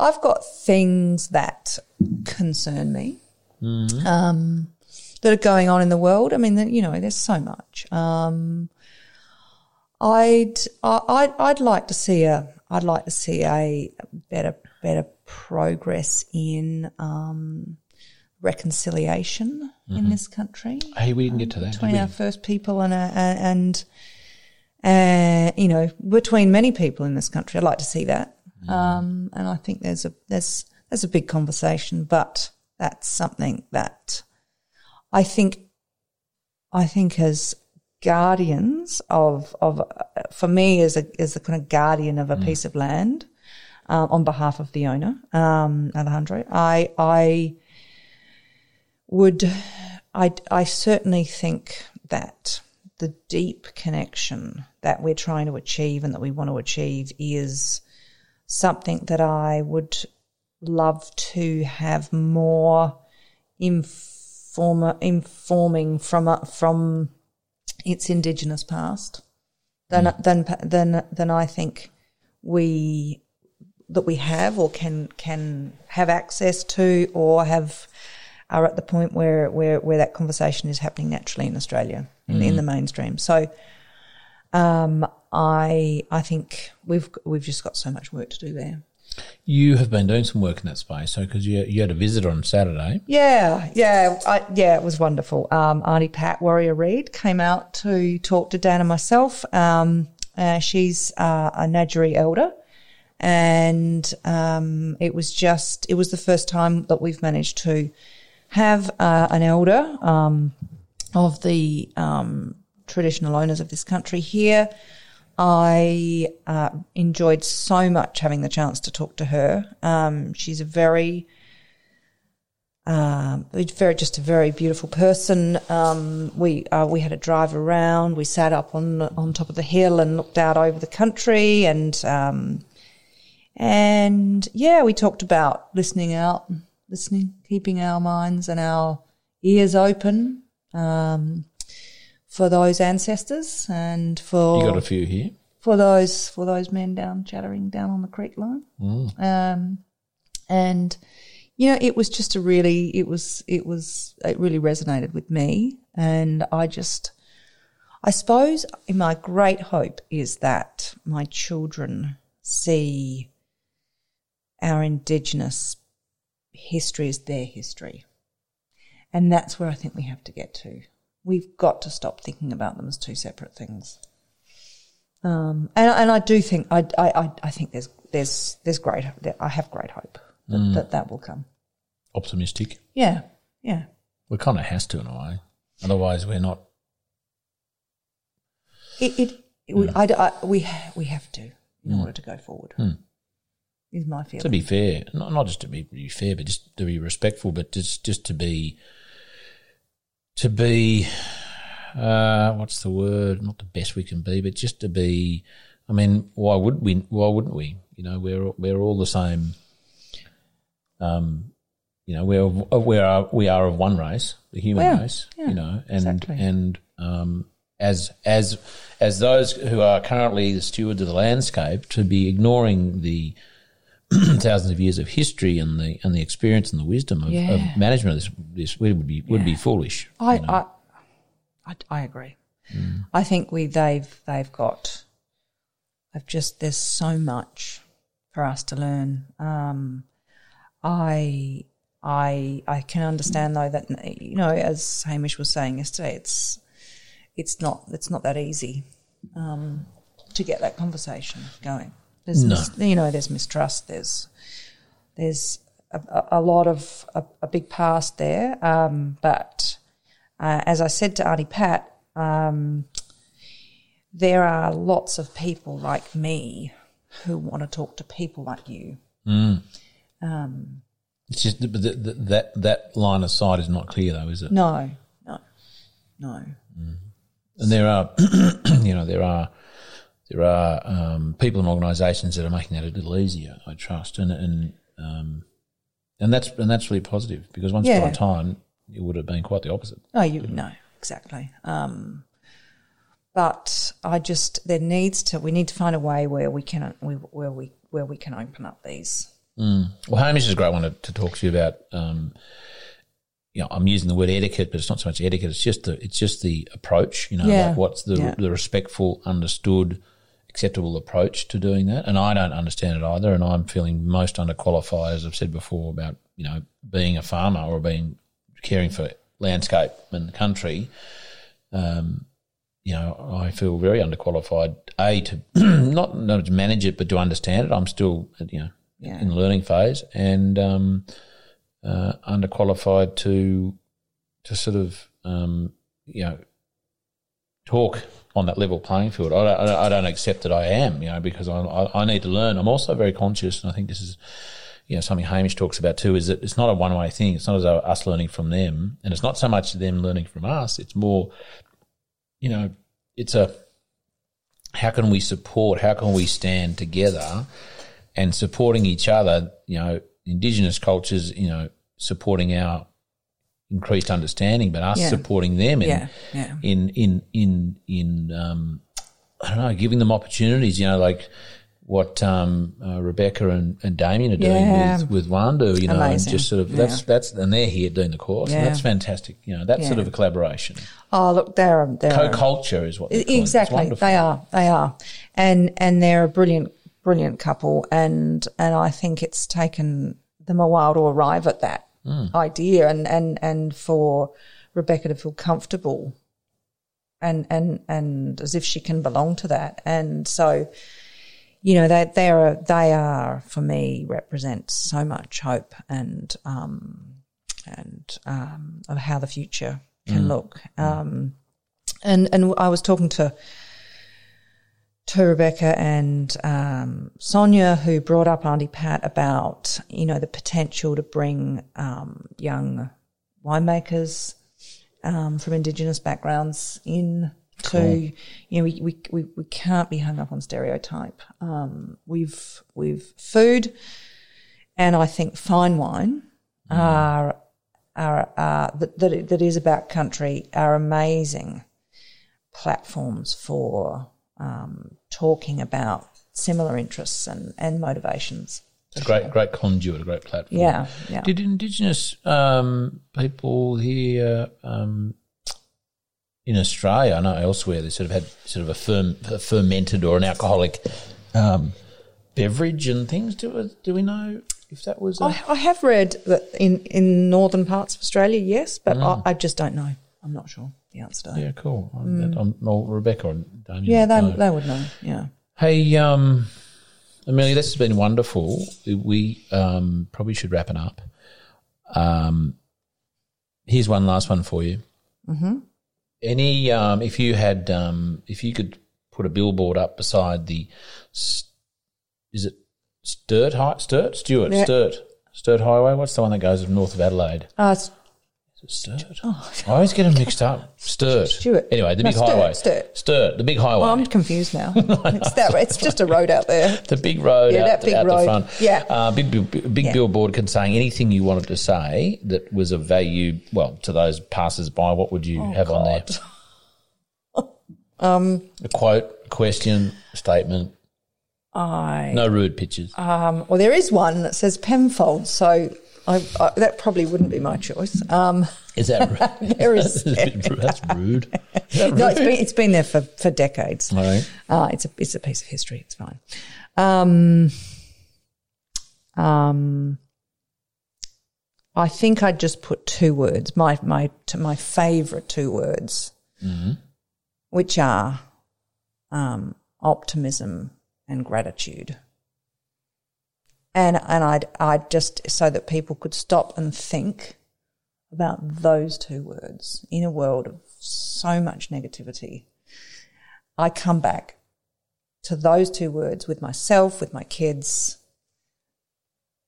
I've got things that concern me. Mm-hmm. Um, that are going on in the world. I mean, you know, there's so much. Um, I'd. I, I'd. I'd like to see a. I'd like to see a better better progress in um, reconciliation mm-hmm. in this country. Hey, we didn't um, get to that. Between our first people and our, and uh, you know, between many people in this country, I'd like to see that. Mm. Um, and I think there's a there's there's a big conversation, but that's something that I think I think as guardians of of for me as a as the kind of guardian of a mm. piece of land um, on behalf of the owner, um, Alejandro, I I would I I certainly think that the deep connection that we're trying to achieve and that we want to achieve is something that I would love to have more informa, informing from from its Indigenous past than mm. than than than I think we that we have or can can have access to or have are at the point where where, where that conversation is happening naturally in Australia mm. in, in the mainstream. So. Um, I I think we've we've just got so much work to do there. You have been doing some work in that space, so because you you had a visitor on Saturday. Yeah, yeah, I, yeah. It was wonderful. Um, Auntie Pat Warrior Reed came out to talk to Dan and myself. Um, uh, she's uh, a Ngadjari elder, and um, it was just it was the first time that we've managed to have uh, an elder um, of the. Um, traditional owners of this country here. I uh, enjoyed so much having the chance to talk to her. Um, she's a very, uh, very just a very beautiful person. Um, we uh, we had a drive around. We sat up on on top of the hill and looked out over the country, and um, and yeah, we talked about listening out, listening, keeping our minds and our ears open. Um, For those ancestors and for you got a few here for those for those men down chattering down on the creek line, mm. um, and you know it was just a really it was it was it really resonated with me, and I just I suppose my great hope is that my children see our Indigenous history as their history, and that's where I think we have to get to. We've got to stop thinking about them as two separate things, um, and and I do think I I I think there's there's there's great I have great hope that mm. that, that will come. Optimistic. Yeah, yeah. We kind of has to in a way, otherwise we're not. It, it, it mm. I, I, we we have to in mm. order to go forward. Mm. Is my feeling. To be fair, not not just to be, be fair, but just to be respectful, but just just to be. To be, uh, what's the word? Not the best we can be, but just to be. I mean, why would we? Why wouldn't we? You know, we're we're all the same. Um, you know, we're we are we are of one race, the human yeah, race. Yeah, you know, and exactly. and um, as as as those who are currently the stewards of the landscape, to be ignoring the thousands of years of history and the and the experience and the wisdom of, yeah. of management of this, this would be would yeah. be foolish. I, you know? I, I I agree. Mm. I think we they've they've got. I've just there's so much for us to learn. Um, I I I can understand though that you know as Hamish was saying yesterday, it's it's not it's not that easy um, to get that conversation going. There's no. mis- you know, there's mistrust. There's there's a, a lot of a, a big past there. Um, but uh, as I said to Auntie Pat, um, there are lots of people like me who want to talk to people like you. Mm. Um, it's just the, the, the, that that line of sight is not clear, though, is it? No, no, no. Mm. And there are, you know, there are. There are um, people and organisations that are making that a little easier, I trust, and and um, and that's and that's really positive because once upon yeah. a time it would have been quite the opposite. Oh, you would know exactly. Um, but I just there needs to we need to find a way where we can we where we where we can open up these. Mm. Well, Hamish is a great one to, to talk to you about. Um, you know, I'm using the word etiquette, but it's not so much etiquette. It's just the it's just the approach. You know, yeah. like what's the yeah. the respectful, understood. acceptable approach to doing that, and I don't understand it either, and I'm feeling most underqualified, as I've said before, about, you know, being a farmer or being caring for landscape and the country. Um, you know, I feel very underqualified, A, to not, not to manage it but to understand it. I'm still, you know, yeah. in the learning phase, and um, uh, underqualified to to sort of, um, you know, talk on that level playing field. I don't, I don't accept that I am, you know, because I, I need to learn. I'm also very conscious, and I think this is, you know, something Hamish talks about too, is that it's not a one-way thing. It's not as though us learning from them, and it's not so much them learning from us. It's more, you know, it's a how can we support, how can we stand together and supporting each other, you know, Indigenous cultures, you know, supporting our increased understanding, but us yeah. supporting them in, yeah. Yeah. in in in in um, I don't know, giving them opportunities, you know, like what um, uh, Rebecca and, and Damien are doing yeah. with, with Wandu, you know, amazing. And just sort of that's yeah. that's and they're here doing the course, yeah. and that's fantastic, you know, that yeah. sort of a collaboration. Oh, look, they're they're co-culture is what they're exactly they are they are, and and they're a brilliant brilliant couple, and and I think it's taken them a while to arrive at that. Mm. idea and, and, and for Rebecca to feel comfortable and, and and as if she can belong to that. And so, you know, they they are, they are for me, represent so much hope and um and um of how the future can mm. look. Um and, and I was talking to to Rebecca and um, Sonia, who brought up Auntie Pat about, you know, the potential to bring um, young winemakers um, from Indigenous backgrounds in cool. to, you know, we, we, we, we can't be hung up on stereotype. Um, we've we've food and I think fine wine mm. are, are, are that, that, that is about country are amazing platforms for Um, talking about similar interests and, and motivations. It's a great, great conduit, a great platform. Yeah, yeah. Did Indigenous um, people here um, in Australia, I know elsewhere, they sort of had sort of a, firm, a fermented or an alcoholic um, beverage and things? Do, do we know if that was? A... I, I have read that in, in northern parts of Australia, yes, but mm. I, I just don't know. I'm not sure the answer to that. Yeah, cool. Mm. I'm, well, Rebecca or Damien. Yeah, they, know. they would know, yeah. Hey, um, Amelia, this has been wonderful. We um, probably should wrap it up. Um, here's one last one for you. Mm-hmm. Any um, – if you had um, – if you could put a billboard up beside the – is it Sturt High – Sturt? Stewart, yeah. Sturt. Sturt Highway. What's the one that goes north of Adelaide? Uh, it's Sturt. Oh, I always get them mixed up. Sturt. Stewart. Anyway, the no, big Sturt, highway. Sturt. Sturt, the big highway. Well, I'm confused now. It's that. It's just a road out there. The big road yeah, out, that big out road. The front. Yeah. Uh, big big, big yeah. billboard containing anything you wanted to say that was of value, well, to those passers-by, what would you oh, have God. on there? um, a quote, a question, a statement. I No rude pictures. Um, well, there is one that says Penfold, so... I, I, that probably wouldn't be my choice. Um, is that rude? there is, that's rude. Is that rude? No, it's been, it's been there for, for decades. Right. Uh, it's, a, it's a piece of history. It's fine. Um, um, I think I'd just put two words, my my to my favourite two words, mm-hmm. which are um, optimism and gratitude. And and I'd I'd just so that people could stop and think about those two words in a world of so much negativity. I come back to those two words with myself, with my kids.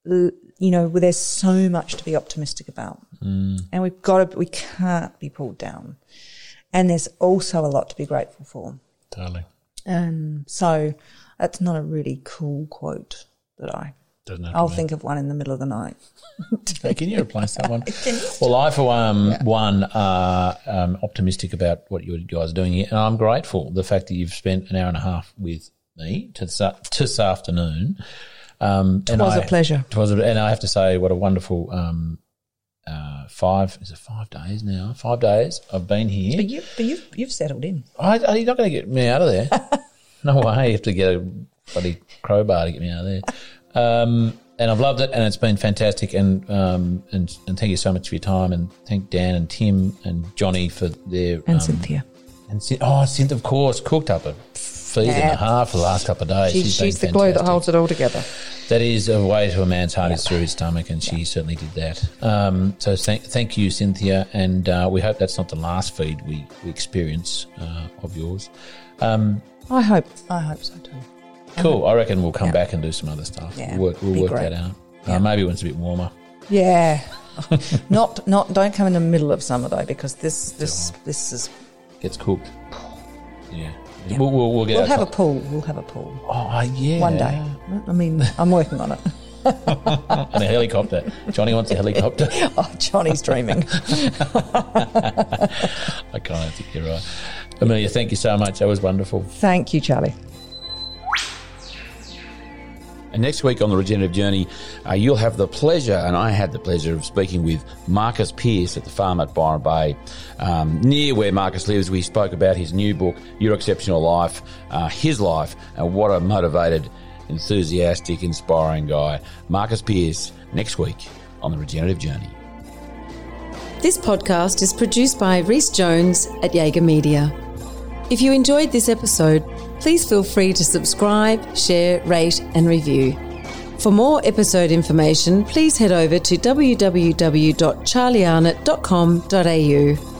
You know, there's so much to be optimistic about, mm. and we've got to, we can't be pulled down. And there's also a lot to be grateful for, darling. Um, so that's not a really cool quote that I. I'll think of one in the middle of the night. Hey, can you replace that one? Well, I, for um, yeah. one, are um, optimistic about what you guys are doing here, and I'm grateful the fact that you've spent an hour and a half with me to this, this afternoon. Um, it was I, a pleasure. It was, and I have to say what a wonderful um, uh, five – is it five days now? Five days I've been here. But, you, but you've, you've settled in. I, you're not going to get me out of there. No way. You have to get a bloody crowbar to get me out of there. Um, and I've loved it, and it's been fantastic. And, um, and and thank you so much for your time, and thank Dan and Tim and Johnny for their and um, Cynthia and oh, Cynthia of course cooked up a feed yeah. and a half for the last couple of days. She, she's, she's the glue that holds it all together. That is a way to a man's heart yep. is through his stomach, and yep. she certainly did that. Um, so thank thank you, Cynthia, and uh, we hope that's not the last feed we we experience uh, of yours. Um, I hope I hope so too. Cool. I reckon we'll come yeah. back and do some other stuff. Yeah, we'll work, we'll work that out. Yeah. Uh, maybe when it's a bit warmer. Yeah. not not. Don't come in the middle of summer though, because this this this is gets cooked. Yeah. yeah. We'll we'll, we'll, get we'll have top. a pool. We'll have a pool. Oh yeah. One day. I mean, I'm working on it. And a helicopter. Johnny wants a helicopter. Oh, Johnny's dreaming. I kind of think you're right. Amelia, thank you so much. That was wonderful. Thank you, Charlie. And next week on The Regenerative Journey, uh, you'll have the pleasure, and I had the pleasure of speaking with Marcus Pierce at the farm at Byron Bay. Um, near where Marcus lives, we spoke about his new book, Your Exceptional Life, uh, his life, and what a motivated, enthusiastic, inspiring guy. Marcus Pierce, next week on The Regenerative Journey. This podcast is produced by Rhys Jones at Jaeger Media. If you enjoyed this episode, please feel free to subscribe, share, rate and review. For more episode information, please head over to w w w dot charlie arnott dot com dot a u.